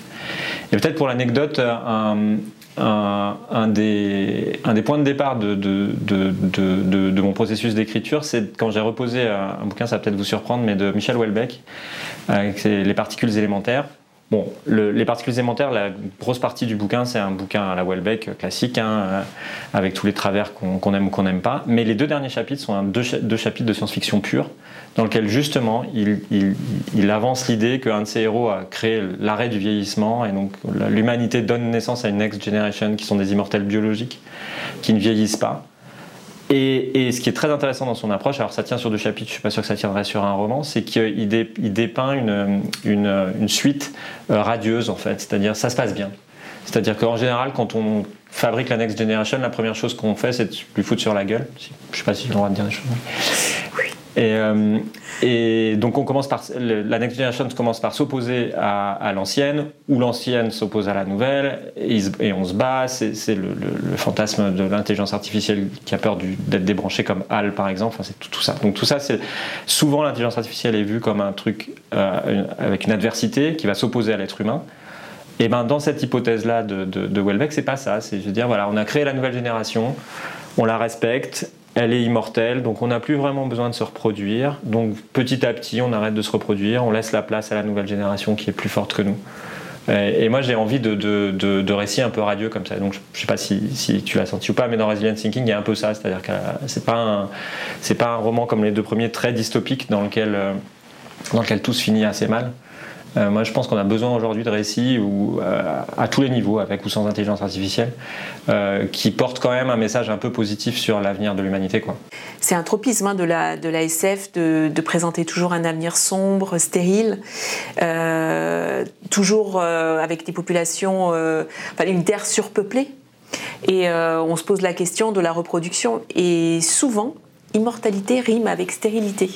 Et peut-être pour l'anecdote, un, un, un, des, un des points de départ de, de, de, de, de, de mon processus d'écriture, c'est quand j'ai reposé un, un bouquin, ça va peut-être vous surprendre, mais de Michel Houellebecq, avec Les Particules élémentaires. Bon, le, les particules élémentaires, la grosse partie du bouquin, c'est un bouquin à la Houellebecq classique, hein, avec tous les travers qu'on, qu'on aime ou qu'on n'aime pas. Mais les deux derniers chapitres sont un, deux, deux chapitres de science-fiction pure, dans lequel justement, il, il, il avance l'idée qu'un de ses héros a créé l'arrêt du vieillissement, et donc l'humanité donne naissance à une next generation qui sont des immortels biologiques, qui ne vieillissent pas. Et, et ce qui est très intéressant dans son approche, alors ça tient sur deux chapitres, je ne suis pas sûr que ça tiendrait sur un roman, c'est qu'il dé, il dépeint une, une, une suite radieuse en fait, c'est-à-dire ça se passe bien. C'est-à-dire qu'en général, quand on fabrique la Next Generation, la première chose qu'on fait, c'est de lui foutre sur la gueule. Je ne sais pas si j'ai le droit de dire des choses. Et, euh, et donc on commence par, la Next Generation commence par s'opposer à, à l'ancienne, ou l'ancienne s'oppose à la nouvelle, et, et on se bat. C'est, c'est le, le, le fantasme de l'intelligence artificielle qui a peur du, d'être débranchée, comme H A L par exemple. Enfin, c'est tout, tout ça. Donc tout ça, c'est souvent l'intelligence artificielle est vue comme un truc euh, avec une adversité qui va s'opposer à l'être humain. Et ben dans cette hypothèse-là de, de, de Houellebecq, c'est pas ça. C'est, je veux dire, voilà, on a créé la nouvelle génération, on la respecte. Elle est immortelle, donc on n'a plus vraiment besoin de se reproduire. Donc petit à petit, on arrête de se reproduire, on laisse la place à la nouvelle génération qui est plus forte que nous. Et, et moi, j'ai envie de, de, de, de récits un peu radieux comme ça. Donc je ne sais pas si, si tu l'as senti ou pas, mais dans Resilient Thinking, il y a un peu ça. C'est-à-dire que c'est pas un, c'est pas un roman comme les deux premiers, très dystopique, dans lequel, dans lequel tout se finit assez mal. Euh, moi, je pense qu'on a besoin aujourd'hui de récits où, euh, à tous les niveaux, avec ou sans intelligence artificielle, euh, qui portent quand même un message un peu positif sur l'avenir de l'humanité, quoi. C'est un tropisme hein, de, la, de la S F de, de présenter toujours un avenir sombre, stérile, euh, toujours euh, avec des populations, euh, enfin, une terre surpeuplée. Et euh, on se pose la question de la reproduction. Et souvent, immortalité rime avec stérilité.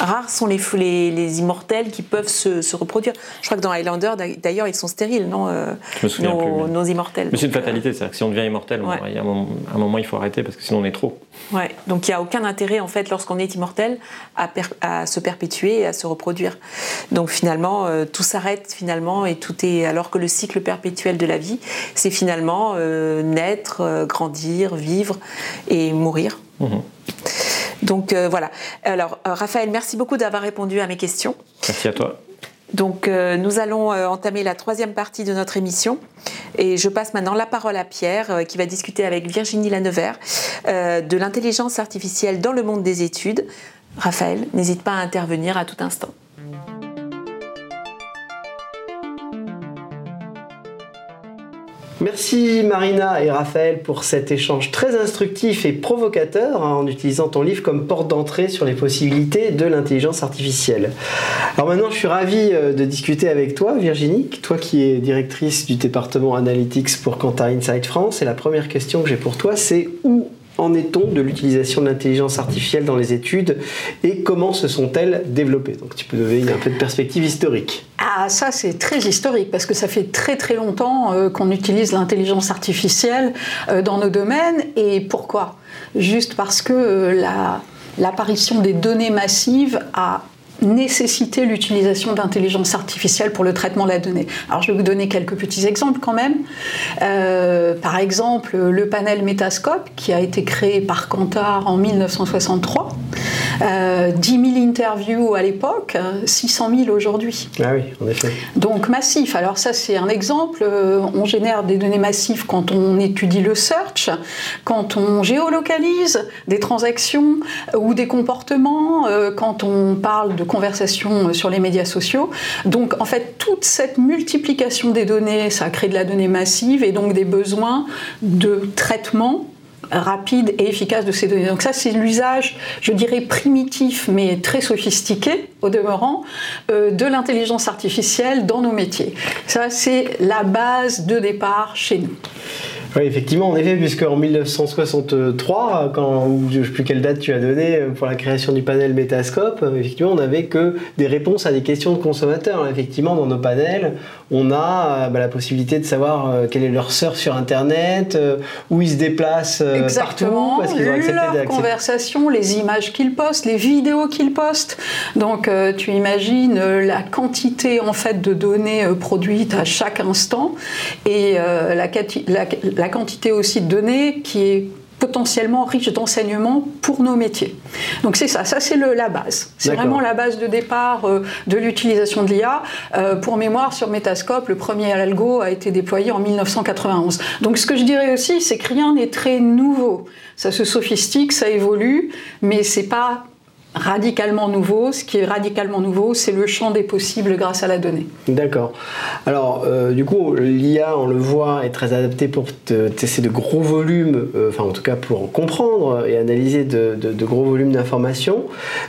Rares sont les, les, les immortels qui peuvent se, se reproduire. Je crois que dans Highlander, d'ailleurs, ils sont stériles, non euh, Je me souviens nos, plus, mais... nos immortels. Mais c'est une fatalité, c'est-à-dire que si on devient immortel, ouais. on, à, un moment, à un moment, il faut arrêter parce que sinon on est trop. Ouais. Donc il n'y a aucun intérêt, en fait, lorsqu'on est immortel, à, per... à se perpétuer et à se reproduire. Donc finalement, euh, tout s'arrête, finalement, et tout est. Alors que le cycle perpétuel de la vie, c'est finalement euh, naître, euh, grandir, vivre et mourir. Mmh. Donc euh, voilà. Alors euh, Raphaël, merci beaucoup d'avoir répondu à mes questions. Merci à toi. Donc euh, nous allons euh, entamer la troisième partie de notre émission et je passe maintenant la parole à Pierre euh, qui va discuter avec Virginie Lannevère euh, de l'intelligence artificielle dans le monde des études. Raphaël, n'hésite pas à intervenir à tout instant. Merci Marina et Raphaël pour cet échange très instructif et provocateur hein, en utilisant ton livre comme porte d'entrée sur les possibilités de l'intelligence artificielle. Alors maintenant, je suis ravi de discuter avec toi Virginie, toi qui es directrice du département Analytics pour Kantar Insights France. Et la première question que j'ai pour toi, c'est où en est-on de l'utilisation de l'intelligence artificielle dans les études et comment se sont-elles développées? Donc tu peux donner un peu de perspective historique. Ah ça c'est très historique parce que ça fait très très longtemps euh, qu'on utilise l'intelligence artificielle euh, dans nos domaines. Et pourquoi? Juste parce que euh, la, l'apparition des données massives a nécessité l'utilisation d'intelligence artificielle pour le traitement de la donnée. Alors je vais vous donner quelques petits exemples quand même. Euh, par exemple, le panel Metascope qui a été créé par Kantar en dix-neuf cent soixante-trois. Euh, dix mille interviews à l'époque, six cent mille aujourd'hui. Ah oui, en effet. Donc massif. Alors ça c'est un exemple. On génère des données massives quand on étudie le search, quand on géolocalise des transactions ou des comportements, quand on parle de conversations sur les médias sociaux. Donc en fait toute cette multiplication des données, ça crée de la donnée massive et donc des besoins de traitement rapide et efficace de ces données. Donc ça, c'est l'usage, je dirais, primitif, mais très sophistiqué, au demeurant, euh, de l'intelligence artificielle dans nos métiers. Ça, c'est la base de départ chez nous. Oui, effectivement, en effet, puisque en dix-neuf cent soixante-trois, quand, ou je ne sais plus quelle date tu as donnée pour la création du panel Metascope, effectivement, on n'avait que des réponses à des questions de consommateurs. Effectivement, dans nos panels, on a bah, la possibilité de savoir euh, quelle est leur sœur sur Internet, euh, où ils se déplacent euh, exactement, partout. Parce qu'ils ont accepté leurs d'accepter. Conversations, les images qu'ils postent, les vidéos qu'ils postent. Donc euh, tu imagines euh, la quantité en fait, de données euh, produites à chaque instant et euh, la, la, la quantité aussi de données qui est potentiellement riche d'enseignements pour nos métiers. Donc c'est ça, ça c'est le, la base. C'est D'accord. vraiment la base de départ euh, de l'utilisation de l'I A. Euh, pour mémoire, sur Metascope, le premier algo a été déployé en mille neuf cent quatre-vingt-onze. Donc ce que je dirais aussi, c'est que rien n'est très nouveau. Ça se sophistique, ça évolue, mais c'est pas radicalement nouveau. Ce qui est radicalement nouveau, c'est le champ des possibles grâce à la donnée. D'accord. Alors, euh, du coup, l'I A, on le voit, est très adaptée pour te, tester de gros volumes, euh, enfin en tout cas pour comprendre et analyser de, de, de gros volumes d'informations.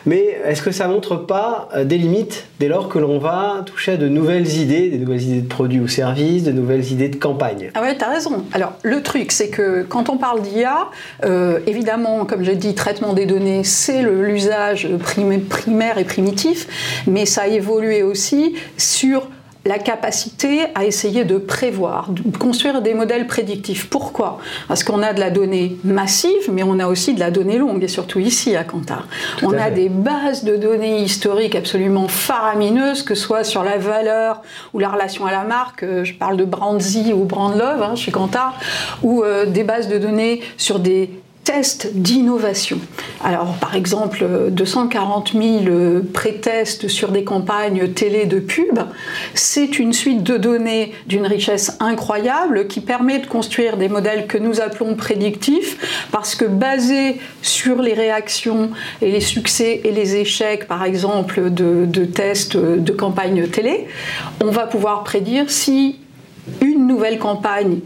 Mais est-ce que ça ne montre pas des limites dès lors que l'on va toucher à de nouvelles idées, des nouvelles idées de produits ou services, de nouvelles idées de campagne? Ah ouais, t'as raison. Alors, le truc, c'est que quand on parle d'I A, euh, évidemment, comme j'ai dit, traitement des données, c'est le, l'usage primaire et primitif, mais ça a évolué aussi sur la capacité à essayer de prévoir, de construire des modèles prédictifs. Pourquoi ? Parce qu'on a de la donnée massive, mais on a aussi de la donnée longue, et surtout ici à Kantar. Tout on a fait. Des bases de données historiques absolument faramineuses, que ce soit sur la valeur ou la relation à la marque, je parle de Brandzy ou Brandlove hein, chez Kantar, ou euh, des bases de données sur des tests d'innovation. Alors, par exemple, deux cent quarante mille pré-tests sur des campagnes télé de pub, c'est une suite de données d'une richesse incroyable qui permet de construire des modèles que nous appelons prédictifs, parce que basés sur les réactions et les succès et les échecs, par exemple, de, de tests de campagnes télé, on va pouvoir prédire si une nouvelle campagne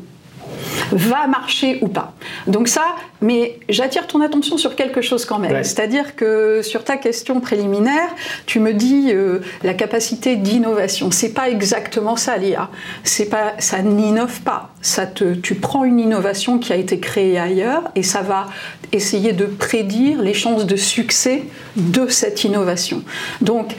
va marcher ou pas. Donc ça, mais j'attire ton attention sur quelque chose quand même. Ouais. C'est-à-dire que sur ta question préliminaire, tu me dis euh, la capacité d'innovation. C'est pas exactement ça l'I A. C'est pas, ça n'innove pas. Ça te, tu prends une innovation qui a été créée ailleurs et ça va essayer de prédire les chances de succès de cette innovation. Donc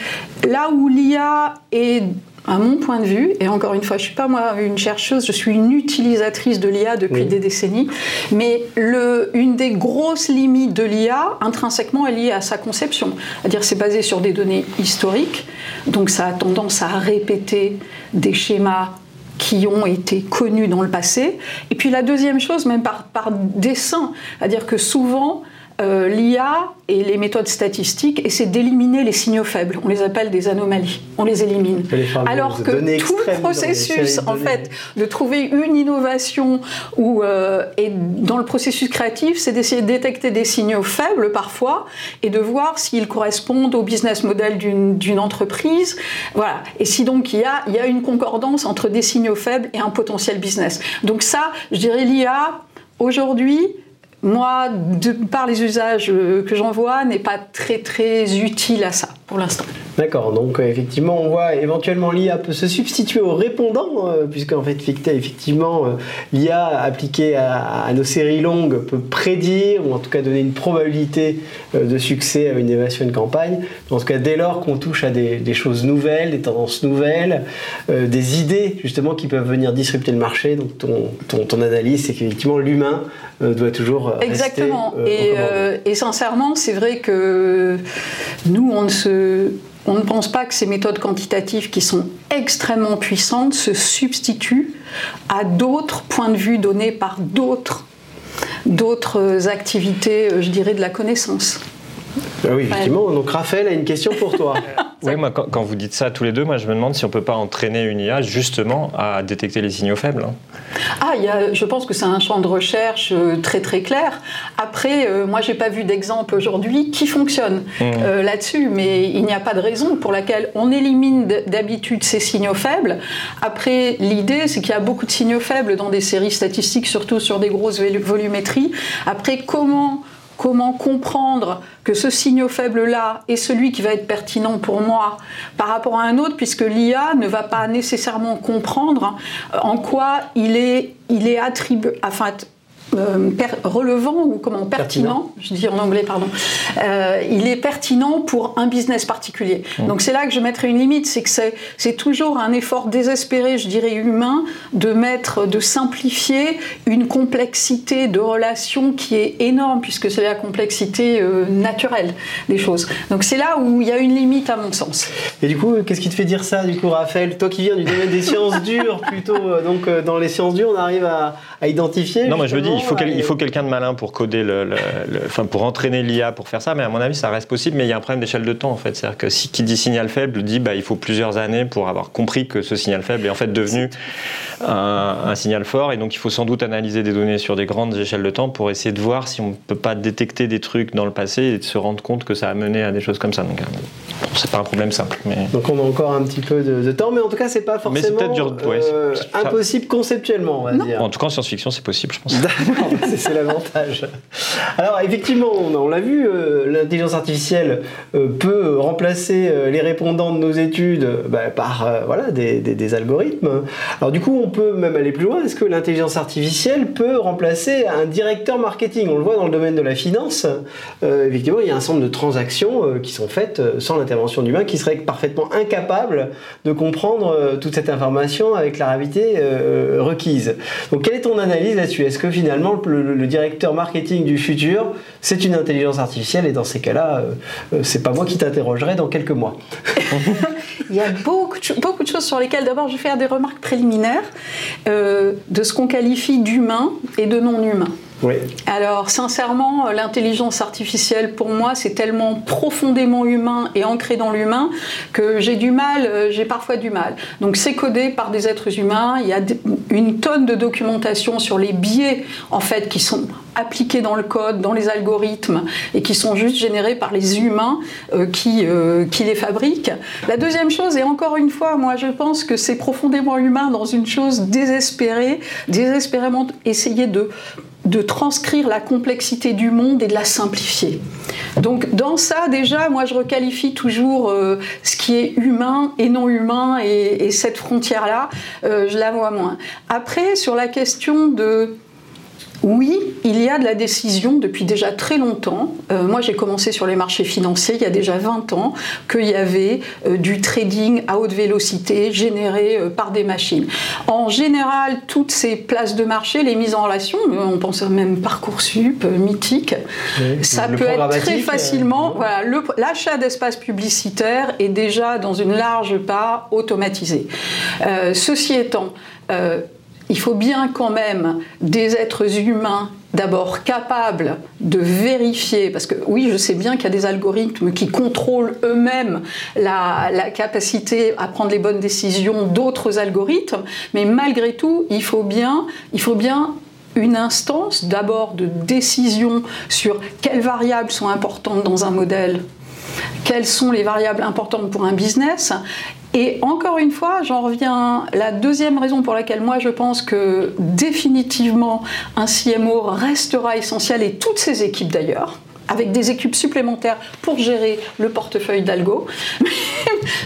là où l'I A est à mon point de vue, et encore une fois, je ne suis pas moi une chercheuse, je suis une utilisatrice de l'I A depuis oui. des décennies, mais le, une des grosses limites de l'I A, intrinsèquement, est liée à sa conception. C'est-à-dire c'est basé sur des données historiques, donc ça a tendance à répéter des schémas qui ont été connus dans le passé. Et puis la deuxième chose, même par, par dessein, c'est-à-dire que souvent, euh, l'I A et les méthodes statistiques essaient d'éliminer les signaux faibles. On les appelle des anomalies. On les élimine. Les Alors que tout le processus, en données. fait, de trouver une innovation ou euh, et dans le processus créatif, c'est d'essayer de détecter des signaux faibles parfois et de voir s'ils correspondent au business model d'une, d'une entreprise. Voilà. Et si donc il y a, il y a une concordance entre des signaux faibles et un potentiel business. Donc ça, je dirais l'I A, aujourd'hui, moi, de par les usages que j'en vois, n'est pas très très utile à ça pour l'instant. D'accord, donc euh, effectivement on voit éventuellement l'I A peut se substituer aux répondants, euh, puisqu'en fait effectivement euh, l'I A appliquée à, à nos séries longues peut prédire, ou en tout cas donner une probabilité euh, de succès à une évasion de campagne. En tout cas dès lors qu'on touche à des, des choses nouvelles, des tendances nouvelles, euh, des idées justement qui peuvent venir disrupter le marché, donc ton, ton, ton analyse c'est qu'effectivement l'humain euh, doit toujours Exactement. Rester, euh, et, euh, et sincèrement, c'est vrai que nous, on ne, se, on ne pense pas que ces méthodes quantitatives qui sont extrêmement puissantes se substituent à d'autres points de vue donnés par d'autres, d'autres activités, je dirais, de la connaissance. Ben oui, effectivement. Ouais. Donc Raphaël a une question pour toi. Oui, moi, quand, quand vous dites ça tous les deux, moi, je me demande si on ne peut pas entraîner une I A justement à détecter les signaux faibles. Ah, y a, je pense que c'est un champ de recherche très très clair. Après, euh, moi, je n'ai pas vu d'exemple aujourd'hui qui fonctionne mmh. euh, là-dessus, mais il n'y a pas de raison pour laquelle on élimine d'habitude ces signaux faibles. Après, l'idée, c'est qu'il y a beaucoup de signaux faibles dans des séries statistiques, surtout sur des grosses volumétries. Après, comment... Comment comprendre que ce signal faible-là est celui qui va être pertinent pour moi par rapport à un autre, puisque l'I A ne va pas nécessairement comprendre en quoi il est, il est attribué, enfin, Euh, per- relevant ou comment pertinent, pertinent, je dis en anglais pardon, euh, il est pertinent pour un business particulier. Mmh. Donc c'est là que je mettrai une limite, c'est que c'est, c'est toujours un effort désespéré, je dirais humain, de mettre, de simplifier une complexité de relation qui est énorme puisque c'est la complexité euh, naturelle des choses. Donc c'est là où il y a une limite à mon sens. Et du coup, qu'est-ce qui te fait dire ça du coup, Raphaël ? Toi qui viens du domaine des sciences dures plutôt, euh, donc euh, dans les sciences dures, on arrive à, à identifier. Non, moi je me dis. Il faut, quel, il faut quelqu'un de malin pour coder, le, le, le, enfin pour entraîner l'I A, pour faire ça. Mais à mon avis, ça reste possible. Mais il y a un problème d'échelle de temps, en fait. C'est-à-dire que si qui dit signal faible dit, bah, il faut plusieurs années pour avoir compris que ce signal faible est en fait devenu un, un signal fort. Et donc, il faut sans doute analyser des données sur des grandes échelles de temps pour essayer de voir si on ne peut pas détecter des trucs dans le passé et de se rendre compte que ça a mené à des choses comme ça. Donc, bon, c'est pas un problème simple. Mais... Donc, on a encore un petit peu de, de temps, mais en tout cas, c'est pas forcément mais c'est peut-être dur, ouais, euh, c'est, c'est, impossible ça... conceptuellement, on va non. dire. En tout cas, en science-fiction, c'est possible, je pense. Non, c'est, c'est l'avantage. Alors effectivement, on, on l'a vu, euh, l'intelligence artificielle euh, peut remplacer euh, les répondants de nos études bah, par euh, voilà, des, des, des algorithmes. Alors du coup, on peut même aller plus loin. Est-ce que l'intelligence artificielle peut remplacer un directeur marketing ? On le voit dans le domaine de la finance. Euh, effectivement, il y a un certain nombre de transactions euh, qui sont faites euh, sans l'intervention d'humains qui seraient parfaitement incapables de comprendre euh, toute cette information avec la rapidité euh, requise. Donc quelle est ton analyse là-dessus ? Est-ce que finalement, Le, le directeur marketing du futur, c'est une intelligence artificielle et dans ces cas-là, euh, c'est pas moi qui t'interrogerai dans quelques mois. Il y a beaucoup de, beaucoup de choses sur lesquelles d'abord je vais faire des remarques préliminaires euh, de ce qu'on qualifie d'humain et de non-humain. Oui. Alors sincèrement, l'intelligence artificielle pour moi c'est tellement profondément humain et ancré dans l'humain que j'ai du mal, j'ai parfois du mal. Donc c'est codé par des êtres humains, il y a une tonne de documentation sur les biais en fait qui sont appliqués dans le code, dans les algorithmes et qui sont juste générés par les humains euh, qui, euh, qui les fabriquent. La deuxième chose, et encore une fois moi je pense que c'est profondément humain dans une chose désespérée, désespérément essayer de de transcrire la complexité du monde et de la simplifier. Donc dans ça déjà, moi je requalifie toujours euh, ce qui est humain et non humain et, et cette frontière-là, euh, je la vois moins. Après, sur la question de... Oui, il y a de la décision depuis déjà très longtemps. Euh, moi, j'ai commencé sur les marchés financiers il y a déjà vingt ans qu'il y avait euh, du trading à haute vélocité généré euh, par des machines. En général, toutes ces places de marché, les mises en relation, on pense même Parcoursup, euh, Mythique, oui, ça peut être très facilement... Euh, voilà, le, l'achat d'espace publicitaire est déjà dans une large part automatisé. Euh, ceci étant... Euh, Il faut bien quand même des êtres humains d'abord capables de vérifier, parce que oui, je sais bien qu'il y a des algorithmes qui contrôlent eux-mêmes la, la capacité à prendre les bonnes décisions d'autres algorithmes, mais malgré tout, il faut bien, il faut bien une instance d'abord de décision sur quelles variables sont importantes dans un modèle, quelles sont les variables importantes pour un business. Et encore une fois, j'en reviens à la deuxième raison pour laquelle moi je pense que définitivement un C M O restera essentiel et toutes ses équipes d'ailleurs, avec des équipes supplémentaires pour gérer le portefeuille d'algo.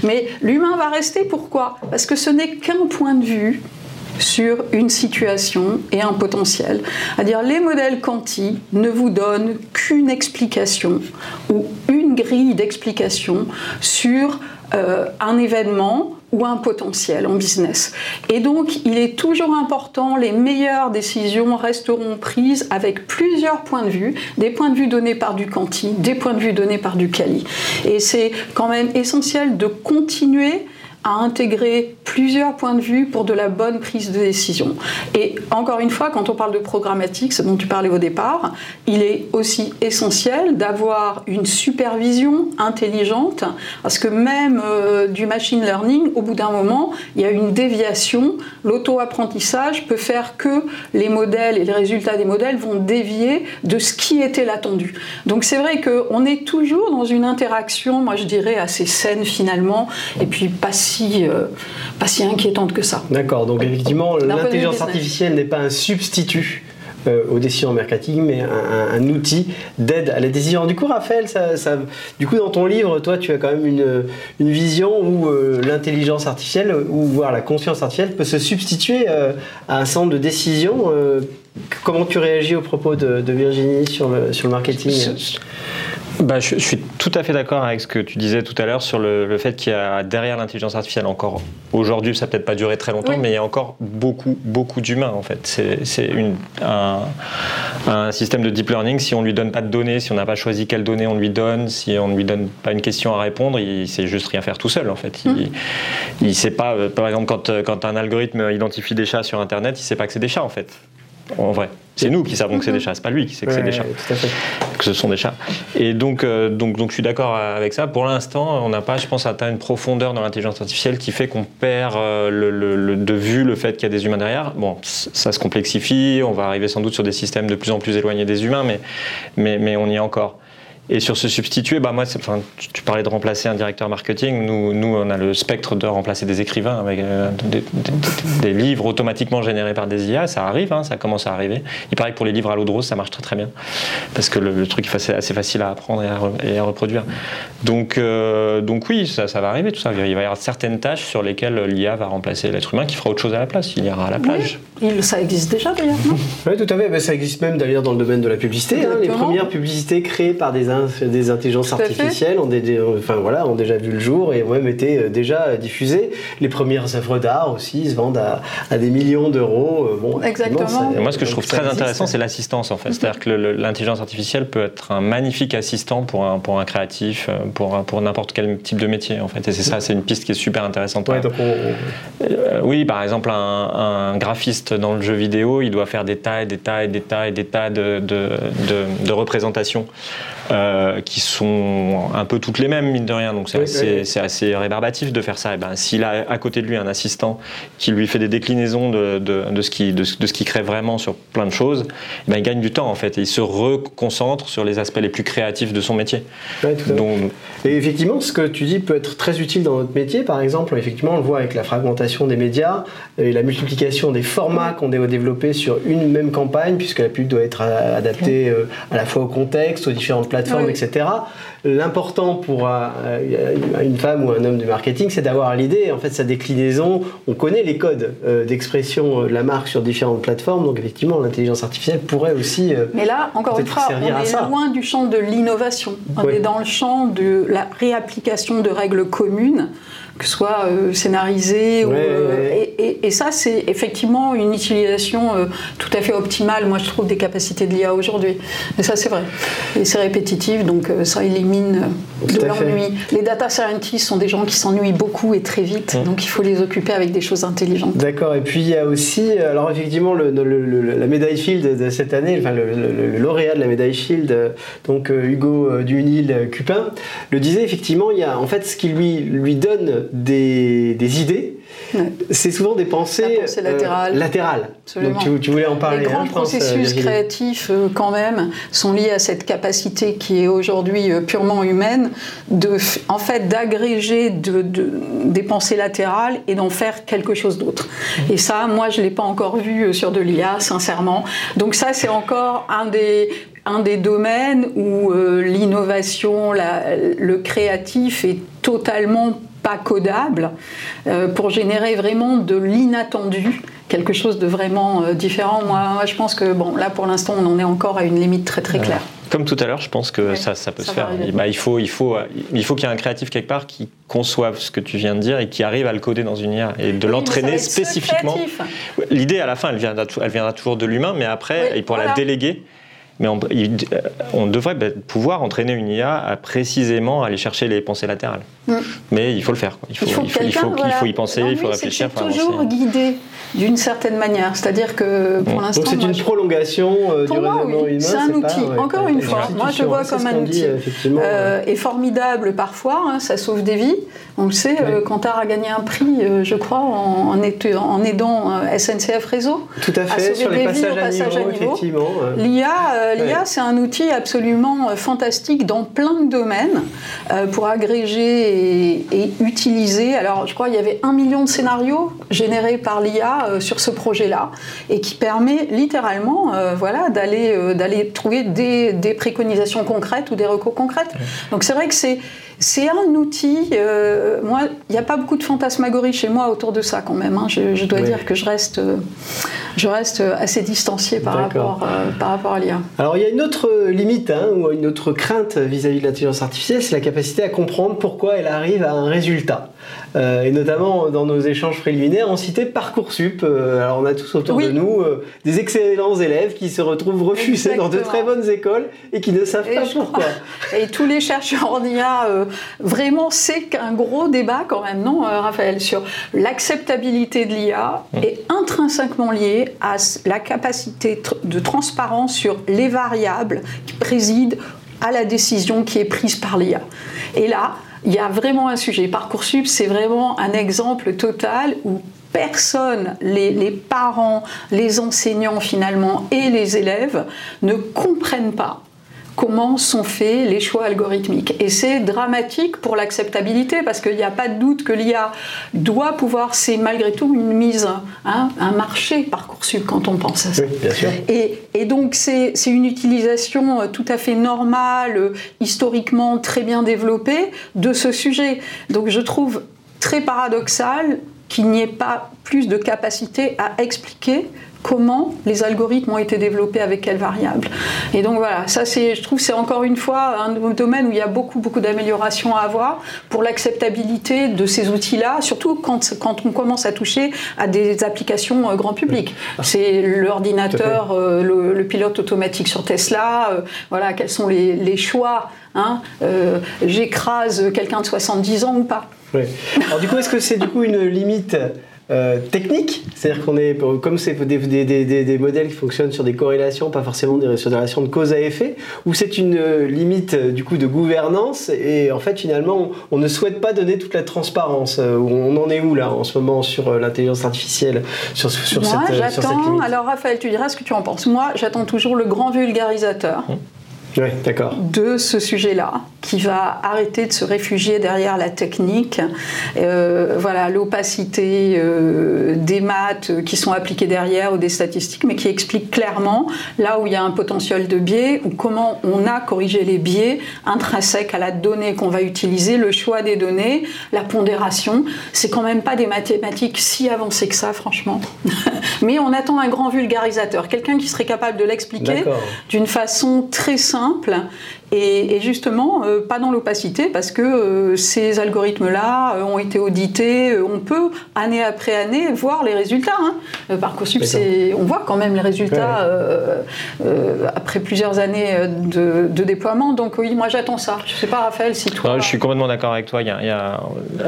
Mais l'humain va rester, pourquoi ? Parce que ce n'est qu'un point de vue sur une situation et un potentiel. C'est-à-dire les modèles quanti ne vous donnent qu'une explication ou une grille d'explication sur Euh, un événement ou un potentiel en business. Et donc, il est toujours important, les meilleures décisions resteront prises avec plusieurs points de vue, des points de vue donnés par du quanti, des points de vue donnés par du quali. Et c'est quand même essentiel de continuer à intégrer plusieurs points de vue pour de la bonne prise de décision. Et encore une fois, quand on parle de programmatique, ce dont tu parlais au départ, il est aussi essentiel d'avoir une supervision intelligente, parce que même euh, du machine learning, au bout d'un moment, il y a une déviation. L'auto-apprentissage peut faire que les modèles et les résultats des modèles vont dévier de ce qui était l'attendu. Donc c'est vrai qu'on est toujours dans une interaction, moi je dirais assez saine finalement, et puis pas si Si, euh, pas si inquiétante que ça. D'accord, donc effectivement, D'un l'intelligence artificielle n'est pas un substitut euh, aux décisions marketing, mais un, un, un outil d'aide à la décision. Du coup, Raphaël, ça, ça, du coup, dans ton livre, toi, tu as quand même une, une vision où euh, l'intelligence artificielle, ou voire la conscience artificielle, peut se substituer euh, à un centre de décision euh, Comment tu réagis aux propos de, de Virginie sur le, sur le marketing ? Bah, je, je suis tout à fait d'accord avec ce que tu disais tout à l'heure sur le, le fait qu'il y a derrière l'intelligence artificielle encore, aujourd'hui ça n'a peut-être pas duré très longtemps, oui. mais il y a encore beaucoup, beaucoup d'humains en fait. C'est, c'est une, un, un système de deep learning, si on ne lui donne pas de données, si on n'a pas choisi quelles données on lui donne, si on ne lui donne pas une question à répondre, il ne sait juste rien faire tout seul en fait. Il ne mmh. sait pas, euh, par exemple quand, quand un algorithme identifie des chats sur internet, il ne sait pas que c'est des chats en fait. En vrai, c'est nous qui savons que c'est des chats, c'est pas lui qui sait que ouais, c'est des chats, tout à fait. Que ce sont des chats. Et donc, euh, donc, donc, je suis d'accord avec ça. Pour l'instant, on n'a pas, je pense, atteint une profondeur dans l'intelligence artificielle qui fait qu'on perd euh, le, le, le, de vue le fait qu'il y a des humains derrière. Bon, ça se complexifie, on va arriver sans doute sur des systèmes de plus en plus éloignés des humains, mais, mais, mais on y est encore. Et sur se substituer, bah moi, c'est, enfin, tu parlais de remplacer un directeur marketing. Nous, nous, on a le spectre de remplacer des écrivains avec euh, des, des, des livres automatiquement générés par des I A. Ça arrive, hein, ça commence à arriver. Il paraît que pour les livres à l'eau de rose, ça marche très très bien parce que le, le truc est assez facile à apprendre et à, re, et à reproduire. Donc, euh, donc oui, ça, ça va arriver tout ça. Il va y avoir certaines tâches sur lesquelles l'I A va remplacer l'être humain qui fera autre chose à la place. Il ira à la plage. Oui, ça existe déjà d'ailleurs. Non oui, tout à fait. Mais ça existe même d'ailleurs dans le domaine de la publicité. Hein, les premières publicités créées par des des intelligences artificielles ont, des, enfin, voilà, ont déjà vu le jour et ont même été déjà diffusées. Les premières œuvres d'art aussi se vendent à, à des millions d'euros. Bon, exactement. Ça, moi, ce que je trouve très existe. intéressant, c'est l'assistance, en fait. Mm-hmm. C'est-à-dire que le, l'intelligence artificielle peut être un magnifique assistant pour un, pour un créatif, pour, pour n'importe quel type de métier, en fait. Et c'est ça, c'est une piste qui est super intéressante. Ouais, donc on... euh, oui, par exemple, un, un graphiste dans le jeu vidéo, il doit faire des tas et des tas et des tas et des tas de, de, de, de représentations. Euh, qui sont un peu toutes les mêmes mine de rien, donc c'est, oui, assez, oui. c'est assez rébarbatif de faire ça. Et ben, s'il a à côté de lui un assistant qui lui fait des déclinaisons de, de, de ce qu'il de, de ce qu'il crée vraiment sur plein de choses, ben, il gagne du temps en fait et il se reconcentre sur les aspects les plus créatifs de son métier. Oui, tout à donc, fait. Et effectivement ce que tu dis peut être très utile dans notre métier. Par exemple, effectivement on le voit avec la fragmentation des médias et la multiplication des formats qu'on doit développer sur une même campagne, puisque la pub doit être adaptée à la fois au contexte, aux différentes plateformes, oui. et cetera. L'important pour une femme ou un homme du marketing, c'est d'avoir l'idée, en fait, sa déclinaison. On connaît les codes d'expression de la marque sur différentes plateformes, donc effectivement, l'intelligence artificielle pourrait aussi. Mais là, encore une fois, on est loin du champ de l'innovation. On oui. est dans le champ de la réapplication de règles communes, que ce soit euh, scénarisé, ouais, ou, euh, ouais. et, et, et ça c'est effectivement une utilisation euh, tout à fait optimale, moi je trouve, des capacités de l'I A aujourd'hui, et ça c'est vrai, et c'est répétitif, donc euh, ça élimine euh, de l'ennui. Les data scientists sont des gens qui s'ennuient beaucoup et très vite, mmh. donc il faut les occuper avec des choses intelligentes. D'accord, et puis il y a aussi, alors effectivement le, le, le, la médaille Field de cette année, enfin le, le, le lauréat de la médaille Field, donc Hugo Dunil-Cupin, le disait effectivement, il y a en fait ce qui lui, lui donne Des, des idées, ouais. c'est souvent des pensées pensée latérale. euh, latérales. Donc tu, tu voulais en parler. Les grands hein, processus pense, créatifs euh, quand même sont liés à cette capacité qui est aujourd'hui euh, purement humaine de, en fait, d'agréger de, de, des pensées latérales et d'en faire quelque chose d'autre. Mmh. Et ça, moi, je l'ai pas encore vu sur de l'I A, sincèrement. Donc ça, c'est encore un des un des domaines où euh, l'innovation, la, le créatif est totalement pas codable, euh, pour générer vraiment de l'inattendu, quelque chose de vraiment euh, différent. Moi, moi, je pense que, bon, là, pour l'instant, on en est encore à une limite très, très claire. Comme tout à l'heure, je pense que ouais, ça, ça peut ça se faire. Bah, il faut, il faut, il faut qu'il y ait un créatif quelque part qui conçoive ce que tu viens de dire et qui arrive à le coder dans une I A et de oui, l'entraîner spécifiquement. L'idée, à la fin, elle viendra, elle viendra toujours de l'humain, mais après, oui, il pourra voilà. la déléguer. Mais on, on devrait pouvoir entraîner une I A à précisément aller chercher les pensées latérales. Mmh. Mais il faut le faire. Il faut, il faut, il faut, il faut, voilà. il faut y penser, non, il faut réfléchir. C'est toujours avancer. Guidé d'une certaine manière. C'est-à-dire que pour bon. l'instant... Donc c'est moi, une prolongation euh, du raisonnement oui. humain. C'est un c'est outil, pas, ouais, encore une fois. Moi, je vois hein, comme un outil. Dit, euh, et formidable parfois, hein, ça sauve des vies. On le sait, oui. euh, Kantar a gagné un prix, euh, je crois, en, en, étu, en aidant euh, S N C F Réseau. Tout à fait, sur les passages à niveau, effectivement. L'I A... euh, l'I A, oui. c'est un outil absolument fantastique dans plein de domaines euh, pour agréger et, et utiliser. Alors, je crois qu'il y avait un million de scénarios générés par l'I A euh, sur ce projet-là et qui permet littéralement euh, voilà, d'aller, euh, d'aller trouver des, des préconisations concrètes ou des recours concrètes. Oui. Donc, c'est vrai que c'est... C'est un outil, euh, moi, il n'y a pas beaucoup de fantasmagorie chez moi autour de ça quand même, hein. je, je dois oui. dire que je reste, je reste assez distancié par rapport, euh, par rapport à l'I A. Alors il y a une autre limite, hein, ou une autre crainte vis-à-vis de l'intelligence artificielle, c'est la capacité à comprendre pourquoi elle arrive à un résultat. Euh, et notamment dans nos échanges préliminaires, on citait Parcoursup. Euh, alors on a tous autour oui. de nous euh, des excellents élèves qui se retrouvent refusés Exactement. dans de très bonnes écoles et qui ne savent et pas pourquoi. Crois. Et tous les chercheurs en I A, euh, vraiment, c'est un gros débat quand même, non, euh, Raphaël, sur l'acceptabilité de l'I A mmh. est intrinsèquement liée à la capacité de transparence sur les variables qui président à la décision qui est prise par l'I A. Et là, il y a vraiment un sujet. Parcoursup, c'est vraiment un exemple total où personne, les, les parents, les enseignants finalement et les élèves ne comprennent pas comment sont faits les choix algorithmiques. Et c'est dramatique pour l'acceptabilité, parce qu'il n'y a pas de doute que l'I A doit pouvoir, c'est malgré tout une mise, hein, un marché Parcoursup quand on pense à ça. Oui, bien sûr. Et, et donc c'est, c'est une utilisation tout à fait normale, historiquement très bien développée, de ce sujet. Donc je trouve très paradoxal qu'il n'y ait pas plus de capacité à expliquer comment les algorithmes ont été développés, avec quelles variables. Et donc voilà, ça c'est, je trouve c'est encore une fois un domaine où il y a beaucoup, beaucoup d'améliorations à avoir pour l'acceptabilité de ces outils-là, surtout quand, quand on commence à toucher à des applications grand public. C'est l'ordinateur, le, le pilote automatique sur Tesla, euh, voilà, quels sont les, les choix, hein, euh, j'écrase quelqu'un de soixante-dix ans ou pas. Oui. Alors du coup, est-ce que c'est du coup une limite Euh, technique, c'est-à-dire qu'on est, comme c'est des, des, des, des modèles qui fonctionnent sur des corrélations, pas forcément des, sur des relations de cause à effet, ou c'est une euh, limite du coup de gouvernance, et en fait finalement on, on ne souhaite pas donner toute la transparence. euh, on en est où là en ce moment sur euh, l'intelligence artificielle, sur, sur, moi, cette, euh, sur cette limite? Alors Raphaël, tu diras ce que tu en penses. Moi j'attends toujours le grand vulgarisateur hum. Oui, d'accord. de ce sujet-là, qui va arrêter de se réfugier derrière la technique, euh, voilà, l'opacité euh, des maths qui sont appliquées derrière ou des statistiques, mais qui explique clairement là où il y a un potentiel de biais ou comment on a corrigé les biais intrinsèques à la donnée qu'on va utiliser, le choix des données, la pondération. C'est quand même pas des mathématiques si avancées que ça, franchement. Mais on attend un grand vulgarisateur, quelqu'un qui serait capable de l'expliquer d'accord. d'une façon très simple et justement euh, pas dans l'opacité, parce que euh, ces algorithmes-là euh, ont été audités, euh, on peut année après année voir les résultats, hein. euh, Parcoursup, on voit quand même les résultats euh, euh, après plusieurs années de, de déploiement. Donc oui, moi j'attends ça. Je ne sais pas Raphaël si toi... Non, je suis complètement d'accord avec toi. Il y a, il y a,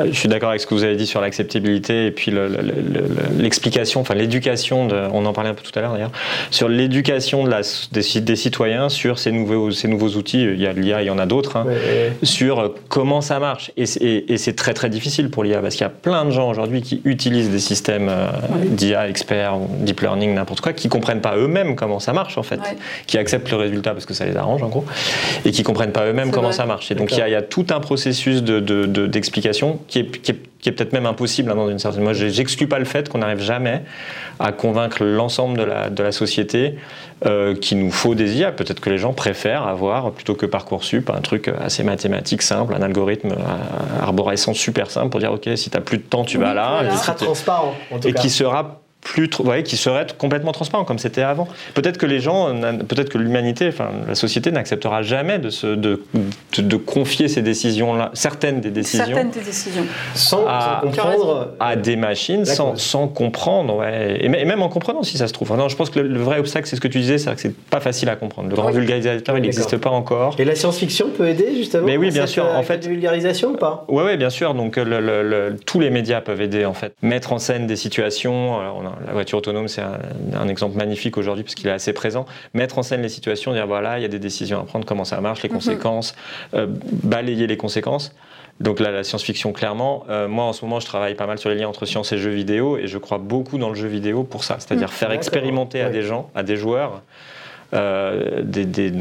je suis d'accord avec ce que vous avez dit sur l'acceptabilité et puis le, le, le, l'explication, enfin l'éducation, de, on en parlait un peu tout à l'heure d'ailleurs, sur l'éducation de la, des, des citoyens sur ces nouveaux ces nouveaux outils, il y a l'I A, il y en a d'autres, hein, ouais, ouais. sur comment ça marche. Et c'est, et, et c'est très très difficile pour l'I A, parce qu'il y a plein de gens aujourd'hui qui utilisent des systèmes euh, ouais. d'I A, experts, deep learning, n'importe quoi, qui ne comprennent pas eux-mêmes comment ça marche en fait, ouais. qui acceptent le résultat parce que ça les arrange en gros, et qui ne comprennent pas eux-mêmes c'est comment vrai. ça marche. Et donc il y, a, il y a tout un processus de, de, de, d'explication qui est, qui est qui est peut-être même impossible, hein, dans une certaine... Moi, j'exclus pas le fait qu'on n'arrive jamais à convaincre l'ensemble de la, de la société euh, qu'il nous faut des I A. Peut-être que les gens préfèrent avoir, plutôt que Parcoursup, un truc assez mathématique simple, un algorithme euh, arborescent super simple pour dire « Ok, si t'as plus de temps, tu oui, vas là. Voilà. » Qui sera transparent, en tout et cas. Et qui sera... Plus, ouais, qui serait complètement transparent comme c'était avant. Peut-être que les gens, peut-être que l'humanité, enfin la société n'acceptera jamais de, se, de, de, de confier ces décisions-là, certaines des décisions, certaines des décisions. Sans, à, sans comprendre à des machines, sans, sans comprendre, ouais. et, m- et même en comprenant si ça se trouve. Non, je pense que le, le vrai obstacle, c'est ce que tu disais, c'est que c'est pas facile à comprendre. Le grand oui. vulgarisateur, il n'existe pas encore. Et la science-fiction peut aider justement. Mais oui, bien sûr. En fait, vulgarisation ou pas ? Ouais, ouais, bien sûr. Donc le, le, le, tous les médias peuvent aider en fait. Mettre en scène des situations. Alors, on a la voiture autonome, c'est un, un exemple magnifique aujourd'hui parce qu'il est assez présent. Mettre en scène les situations, dire voilà, il y a des décisions à prendre, comment ça marche, les mm-hmm. conséquences, euh, balayer les conséquences. Donc là, la science-fiction, clairement. Euh, moi, en ce moment, je travaille pas mal sur les liens entre science et jeux vidéo et je crois beaucoup dans le jeu vidéo pour ça. C'est-à-dire mm-hmm. faire expérimenter ouais, c'est bon. à ouais. des gens, à des joueurs, Euh, des, des,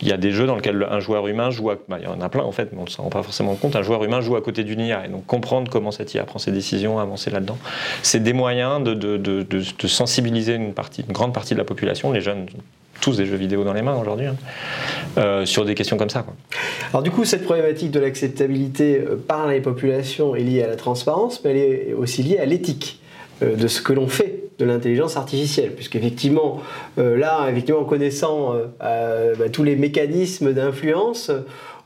il y a des jeux dans lesquels un joueur humain joue à, bah, il y en a plein en fait, mais on ne s'en rend pas forcément compte. Un joueur humain joue à côté d'une I A, et donc comprendre comment cette I A prend ses décisions, avancer là-dedans, c'est des moyens de, de, de, de, de sensibiliser une, partie, une grande partie de la population. Les jeunes tous des jeux vidéo dans les mains aujourd'hui, hein, euh, sur des questions comme ça, quoi. Alors du coup, cette problématique de l'acceptabilité par les populations est liée à la transparence, mais elle est aussi liée à l'éthique euh, de ce que l'on fait de l'intelligence artificielle, puisqu'effectivement, euh, là, effectivement, en connaissant euh, euh, bah, tous les mécanismes d'influence,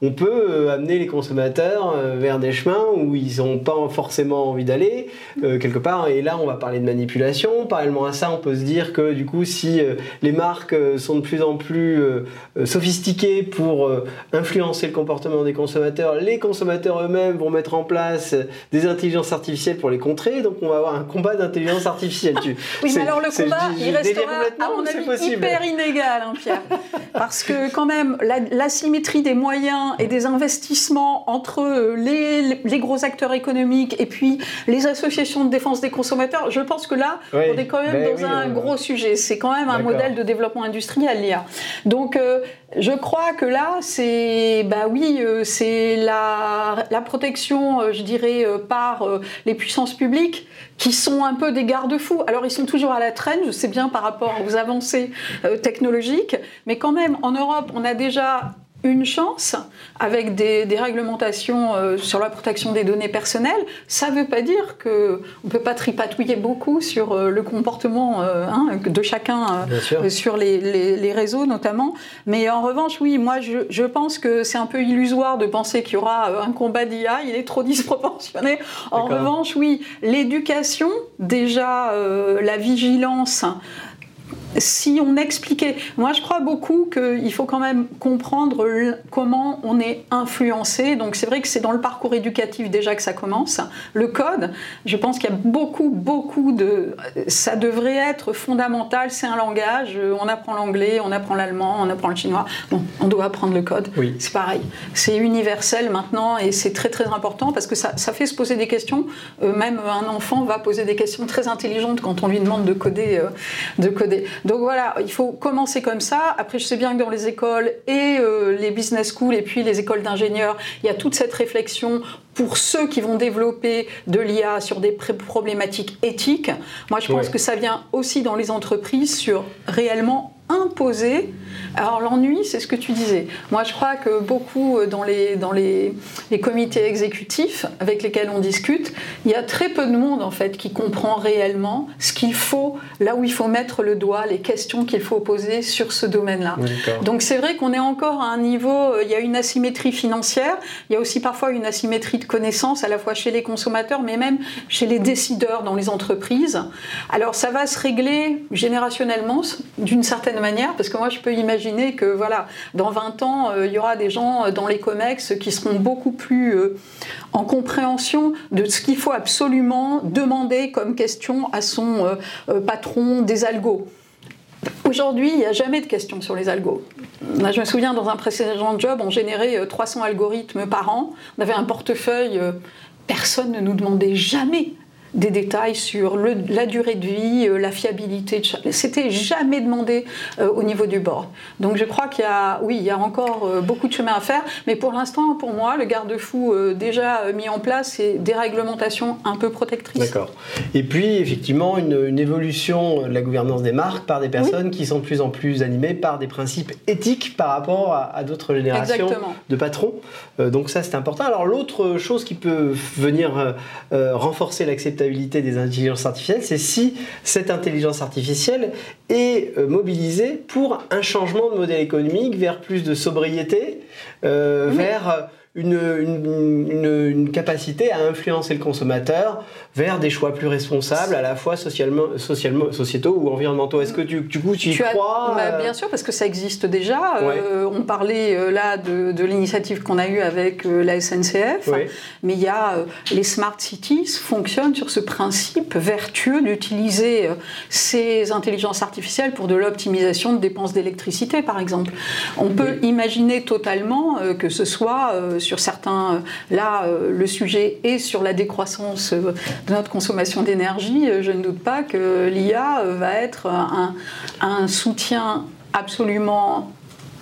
on peut euh, amener les consommateurs euh, vers des chemins où ils n'ont pas forcément envie d'aller, euh, quelque part, et là, on va parler de manipulation. Parallèlement à ça, on peut se dire que, du coup, si euh, les marques euh, sont de plus en plus euh, sophistiquées pour euh, influencer le comportement des consommateurs, les consommateurs eux-mêmes vont mettre en place des intelligences artificielles pour les contrer, donc on va avoir un combat d'intelligence artificielle. tu, Oui, mais alors le combat, je, je, il restera, à mon avis, hyper inégal, hein, Pierre. Parce que quand même, la, l'asymétrie des moyens et des investissements entre les, les gros acteurs économiques et puis les associations de défense des consommateurs, je pense que là, oui, on est quand même dans oui, un oui, gros oui. sujet. C'est quand même un D'accord. modèle de développement industriel, l'I A. Donc, euh, je crois que là, c'est, bah oui, euh, c'est la, la protection, euh, je dirais, euh, par euh, les puissances publiques qui sont un peu des garde-fous. Alors, ils sont toujours à la traîne, je sais bien, par rapport aux avancées euh, technologiques, mais quand même, en Europe, on a déjà une chance avec des, des réglementations euh, sur la protection des données personnelles. Ça ne veut pas dire qu'on ne peut pas tripatouiller beaucoup sur euh, le comportement euh, hein, de chacun euh, sur les, les, les réseaux notamment, mais en revanche oui, moi je, je pense que c'est un peu illusoire de penser qu'il y aura un combat d'I A, il est trop disproportionné. En D'accord. revanche oui, l'éducation déjà, euh, la vigilance. Si on expliquait, moi je crois beaucoup qu'il faut quand même comprendre comment on est influencé, donc c'est vrai que c'est dans le parcours éducatif déjà que ça commence, le code, je pense qu'il y a beaucoup, beaucoup de, ça devrait être fondamental, c'est un langage, on apprend l'anglais, on apprend l'allemand, on apprend le chinois, bon, on doit apprendre le code, oui. C'est pareil, c'est universel maintenant et c'est très très important parce que ça, ça fait se poser des questions, euh, même un enfant va poser des questions très intelligentes quand on lui demande de coder, euh, de coder. Donc voilà, il faut commencer comme ça. Après, je sais bien que dans les écoles et euh, les business schools et puis les écoles d'ingénieurs, il y a toute cette réflexion pour ceux qui vont développer de l'I A sur des problématiques éthiques. Moi, je pense ouais. que ça vient aussi dans les entreprises sur réellement imposer. Alors l'ennui, c'est ce que tu disais. Moi, je crois que beaucoup dans les, dans les, les comités exécutifs avec lesquels on discute, il y a très peu de monde en fait qui comprend réellement ce qu'il faut, là où il faut mettre le doigt, les questions qu'il faut poser sur ce domaine-là. D'accord. Donc c'est vrai qu'on est encore à un niveau, il y a une asymétrie financière, il y a aussi parfois une asymétrie de connaissances à la fois chez les consommateurs mais même chez les décideurs dans les entreprises. Alors ça va se régler générationnellement d'une certaine manière parce que moi je peux imaginer Imaginez que voilà, dans vingt ans, euh, il y aura des gens euh, dans les comex qui seront beaucoup plus euh, en compréhension de ce qu'il faut absolument demander comme question à son euh, euh, patron des algos. Aujourd'hui, il n'y a jamais de questions sur les algos. Là, je me souviens, dans un précédent job, on générait euh, trois cents algorithmes par an. On avait un portefeuille, euh, personne ne nous demandait jamais des détails sur le, la durée de vie, la fiabilité. C'était jamais demandé euh, au niveau du board. Donc je crois qu'il y a, oui, il y a encore euh, beaucoup de chemin à faire, mais pour l'instant, pour moi, le garde-fou euh, déjà euh, mis en place, c'est des réglementations un peu protectrices. D'accord. Et puis, effectivement, une, une évolution de la gouvernance des marques par des personnes oui. qui sont de plus en plus animées par des principes éthiques par rapport à, à d'autres générations Exactement. De patrons. Euh, donc ça, c'est important. Alors l'autre chose qui peut venir euh, euh, renforcer l'acceptation des intelligences artificielles, c'est si cette intelligence artificielle est mobilisée pour un changement de modèle économique vers plus de sobriété, euh, oui. vers une, une, une, une capacité à influencer le consommateur vers des choix plus responsables, à la fois socialement, socialement, sociétaux ou environnementaux. Est-ce que tu, du coup, tu y tu crois as, bah, euh... Bien sûr, parce que ça existe déjà. Ouais. Euh, on parlait euh, là de, de l'initiative qu'on a eue avec euh, la S N C F, ouais. mais il y a euh, les smart cities fonctionnent sur ce principe vertueux d'utiliser euh, ces intelligences artificielles pour de l'optimisation de dépenses d'électricité, par exemple. On oui. peut imaginer totalement euh, que ce soit euh, sur certains, là le sujet est sur la décroissance de notre consommation d'énergie, je ne doute pas que l'I A va être un, un soutien absolument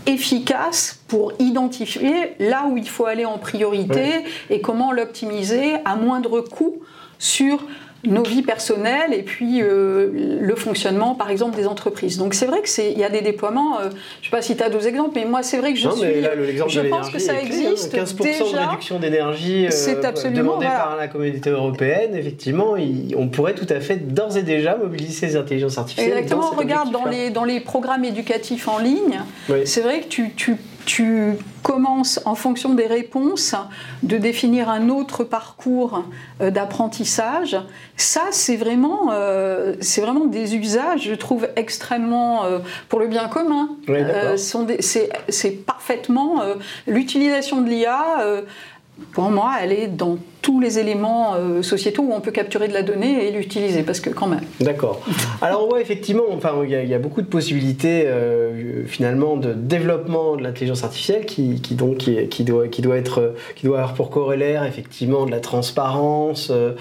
efficace pour identifier là où il faut aller en priorité, ouais, et comment l'optimiser à moindre coût sur nos vies personnelles et puis euh, le fonctionnement, par exemple, des entreprises. Donc c'est vrai qu'il y a des déploiements, euh, je ne sais pas si tu as d'autres exemples, mais moi c'est vrai que je, non, suis, mais là, je pense que ça clé, existe quinze pour cent déjà. quinze pour cent de réduction d'énergie euh, demandée, voilà, par la communauté européenne, effectivement, il, on pourrait tout à fait d'ores et déjà mobiliser les intelligences artificielles. Exactement, dans regarde dans les, dans les programmes éducatifs en ligne, oui, c'est vrai que tu... tu Tu commences, en fonction des réponses, de définir un autre parcours d'apprentissage. Ça, c'est vraiment, euh, c'est vraiment des usages, je trouve, extrêmement, euh, pour le bien commun. Oui, euh, sont des, c'est, c'est parfaitement... Euh, l'utilisation de l'I A, euh, pour moi, elle est dans tous les éléments euh, sociétaux où on peut capturer de la donnée et l'utiliser, parce que quand même. D'accord. Alors ouais, effectivement, enfin, il y, y a beaucoup de possibilités euh, finalement de développement de l'intelligence artificielle qui, qui donc qui, qui doit qui doit être qui doit avoir pour corollaire effectivement de la transparence, euh,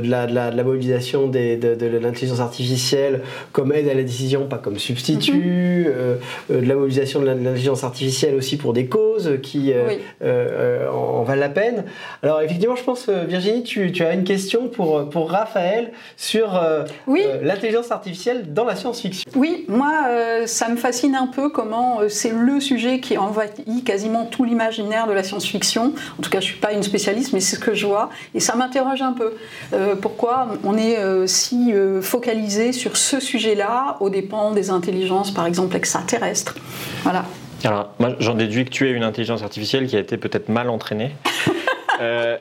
de, la, de, la, de la mobilisation des, de, de l'intelligence artificielle comme aide à la décision, pas comme substitut, mm-hmm, euh, de la mobilisation de l'intelligence artificielle aussi pour des causes qui euh, oui, euh, euh, en valent la peine. Alors effectivement, je Je pense, Virginie, tu, tu as une question pour, pour Raphaël sur euh, oui, euh, l'intelligence artificielle dans la science-fiction. Oui, moi, euh, ça me fascine un peu comment euh, c'est le sujet qui envahit quasiment tout l'imaginaire de la science-fiction. En tout cas, je ne suis pas une spécialiste, mais c'est ce que je vois. Et ça m'interroge un peu. Euh, pourquoi on est euh, si euh, focalisé sur ce sujet-là aux dépens des intelligences, par exemple, extraterrestres. Voilà. Alors, moi, j'en déduis que tu es une intelligence artificielle qui a été peut-être mal entraînée. Euh,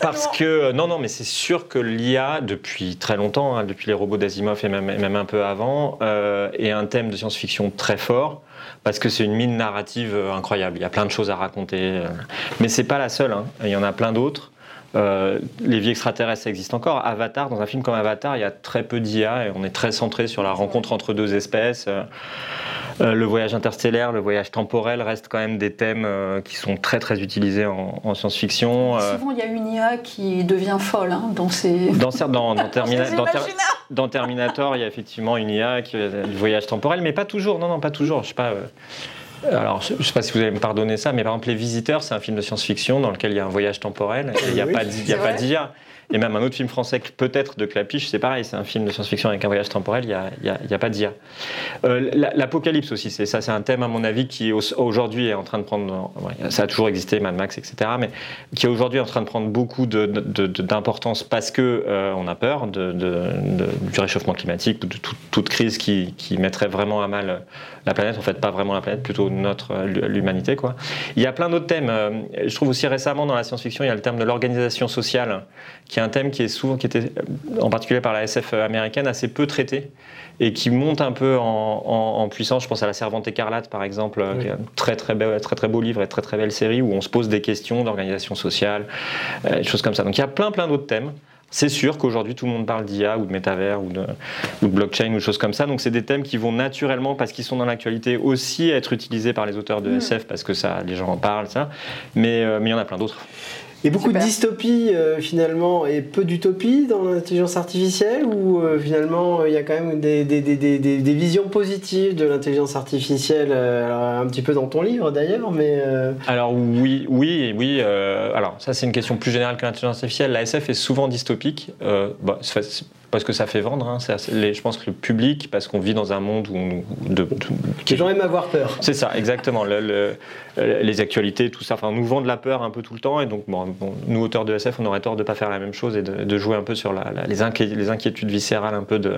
parce que non non mais c'est sûr que l'I A depuis très longtemps, hein, depuis les robots d'Asimov et même, même un peu avant, euh, est un thème de science-fiction très fort parce que c'est une mine narrative incroyable, il y a plein de choses à raconter, euh, mais c'est pas la seule, hein. Il y en a plein d'autres. Euh, les vies extraterrestres, ça existe encore. Avatar, dans un film comme Avatar, il y a très peu d'I A et on est très centré sur la rencontre entre deux espèces. Euh, le voyage interstellaire, le voyage temporel restent quand même des thèmes euh, qui sont très très utilisés en, en science-fiction. Euh... Souvent, il y a une I A qui devient folle, hein, dans ces... Dans, dans, dans, Termina... dans, ter... dans Terminator, il y a effectivement une I A qui a le voyage temporel, mais pas toujours. Non, non, pas toujours. Je sais pas... Euh... Alors, je ne sais pas si vous allez me pardonner ça, mais par exemple, Les Visiteurs, c'est un film de science-fiction dans lequel il y a un voyage temporel, et il n'y a, oui, pas d'I A. Et même un autre film français, peut-être, de Clapiche, c'est pareil, c'est un film de science-fiction avec un voyage temporel, il n'y a, y a, y a pas d'I A. Euh, L'apocalypse aussi, c'est ça, c'est un thème, à mon avis, qui aujourd'hui est en train de prendre... Ça a toujours existé, Mad Max, et cetera, mais qui est aujourd'hui en train de prendre beaucoup de, de, de, d'importance parce qu'on euh, a peur de, de, de, du réchauffement climatique, de toute, toute crise qui, qui mettrait vraiment à mal la planète, en fait, pas vraiment la planète, plutôt notre, l'humanité, quoi. Il y a plein d'autres thèmes. Je trouve aussi récemment, dans la science-fiction, il y a le terme de l'organisation sociale, qui qui est un thème qui est souvent, qui était en particulier par la S F américaine, assez peu traité et qui monte un peu en, en, en puissance. Je pense à La Servante écarlate, par exemple, oui, qui est un très très beau, très très beau livre et très très belle série où on se pose des questions d'organisation sociale, euh, des choses comme ça. Donc il y a plein plein d'autres thèmes. C'est sûr qu'aujourd'hui tout le monde parle d'I A ou de métavers ou de, ou de blockchain ou de choses comme ça. Donc c'est des thèmes qui vont naturellement, parce qu'ils sont dans l'actualité, aussi être utilisés par les auteurs de S F parce que ça, les gens en parlent, ça. Mais euh, mais il y en a plein d'autres. Et beaucoup, super, de dystopies euh, finalement, et peu d'utopies dans l'intelligence artificielle, où euh, finalement il euh, y a quand même des, des, des, des, des visions positives de l'intelligence artificielle, euh, un petit peu dans ton livre d'ailleurs, mais... Euh... Alors oui, oui, oui, euh, alors ça c'est une question plus générale que l'intelligence artificielle, la S F est souvent dystopique, euh, bah, c'est, c'est... parce que ça fait vendre, hein. C'est, les, je pense que le public, parce qu'on vit dans un monde où... où de, de, les gens aiment avoir peur. C'est ça, exactement. Le, le, les actualités, tout ça, enfin, nous vend de la peur un peu tout le temps, et donc bon, bon, nous, auteurs de S F, on aurait tort de ne pas faire la même chose et de, de jouer un peu sur la, la, les, inqui- les inquiétudes viscérales un peu de,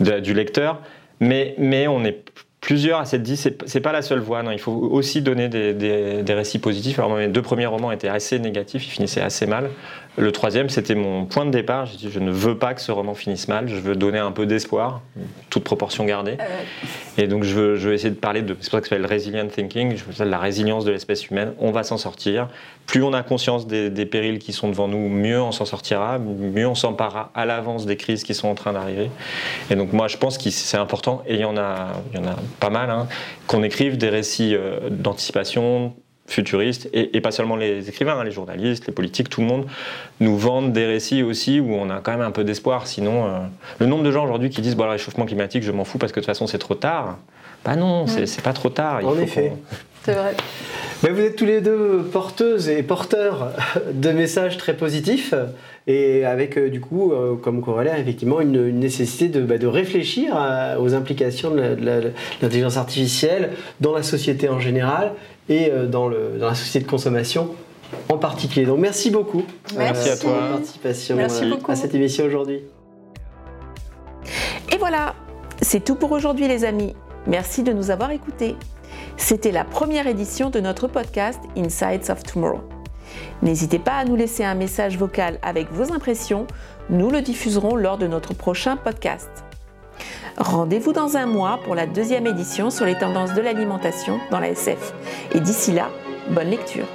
de, du lecteur, mais, mais on est... Plusieurs à s'être dit, c'est, c'est pas la seule voie. Non, il faut aussi donner des, des, des récits positifs. Alors, mes deux premiers romans étaient assez négatifs, ils finissaient assez mal. Le troisième, c'était mon point de départ. J'ai dit, je ne veux pas que ce roman finisse mal. Je veux donner un peu d'espoir, toute proportion gardée. Et donc, je veux, je veux essayer de parler de. C'est pour ça que ça s'appelle Resilient Thinking, je veux dire, la résilience de l'espèce humaine. On va s'en sortir. Plus on a conscience des, des périls qui sont devant nous, mieux on s'en sortira, mieux on s'emparera à l'avance des crises qui sont en train d'arriver. Et donc, moi, je pense que c'est important. Et il y en a, il y en a. pas mal, hein, qu'on écrive des récits euh, d'anticipation, futuristes, et, et pas seulement les écrivains, hein, les journalistes, les politiques, tout le monde nous vendent des récits aussi où on a quand même un peu d'espoir. Sinon, euh, le nombre de gens aujourd'hui qui disent bon, « le réchauffement climatique, je m'en fous parce que de toute façon c'est trop tard », bah non, ouais. c'est, c'est pas trop tard. Il en faut effet, qu'on... c'est vrai. Mais vous êtes tous les deux porteuses et porteurs de messages très positifs et avec du coup comme corollaire effectivement une, une nécessité de, bah, de réfléchir à, aux implications de, la, de, la, de l'intelligence artificielle dans la société en général et dans, le, dans la société de consommation en particulier. Donc merci beaucoup merci euh, à toi. pour votre participation merci euh, à cette émission aujourd'hui. Et voilà, c'est tout pour aujourd'hui les amis. Merci de nous avoir écoutés. C'était la première édition de notre podcast Insights of Tomorrow. N'hésitez pas à nous laisser un message vocal avec vos impressions, nous le diffuserons lors de notre prochain podcast. Rendez-vous dans un mois pour la deuxième édition sur les tendances de l'alimentation dans la S F. Et d'ici là, bonne lecture.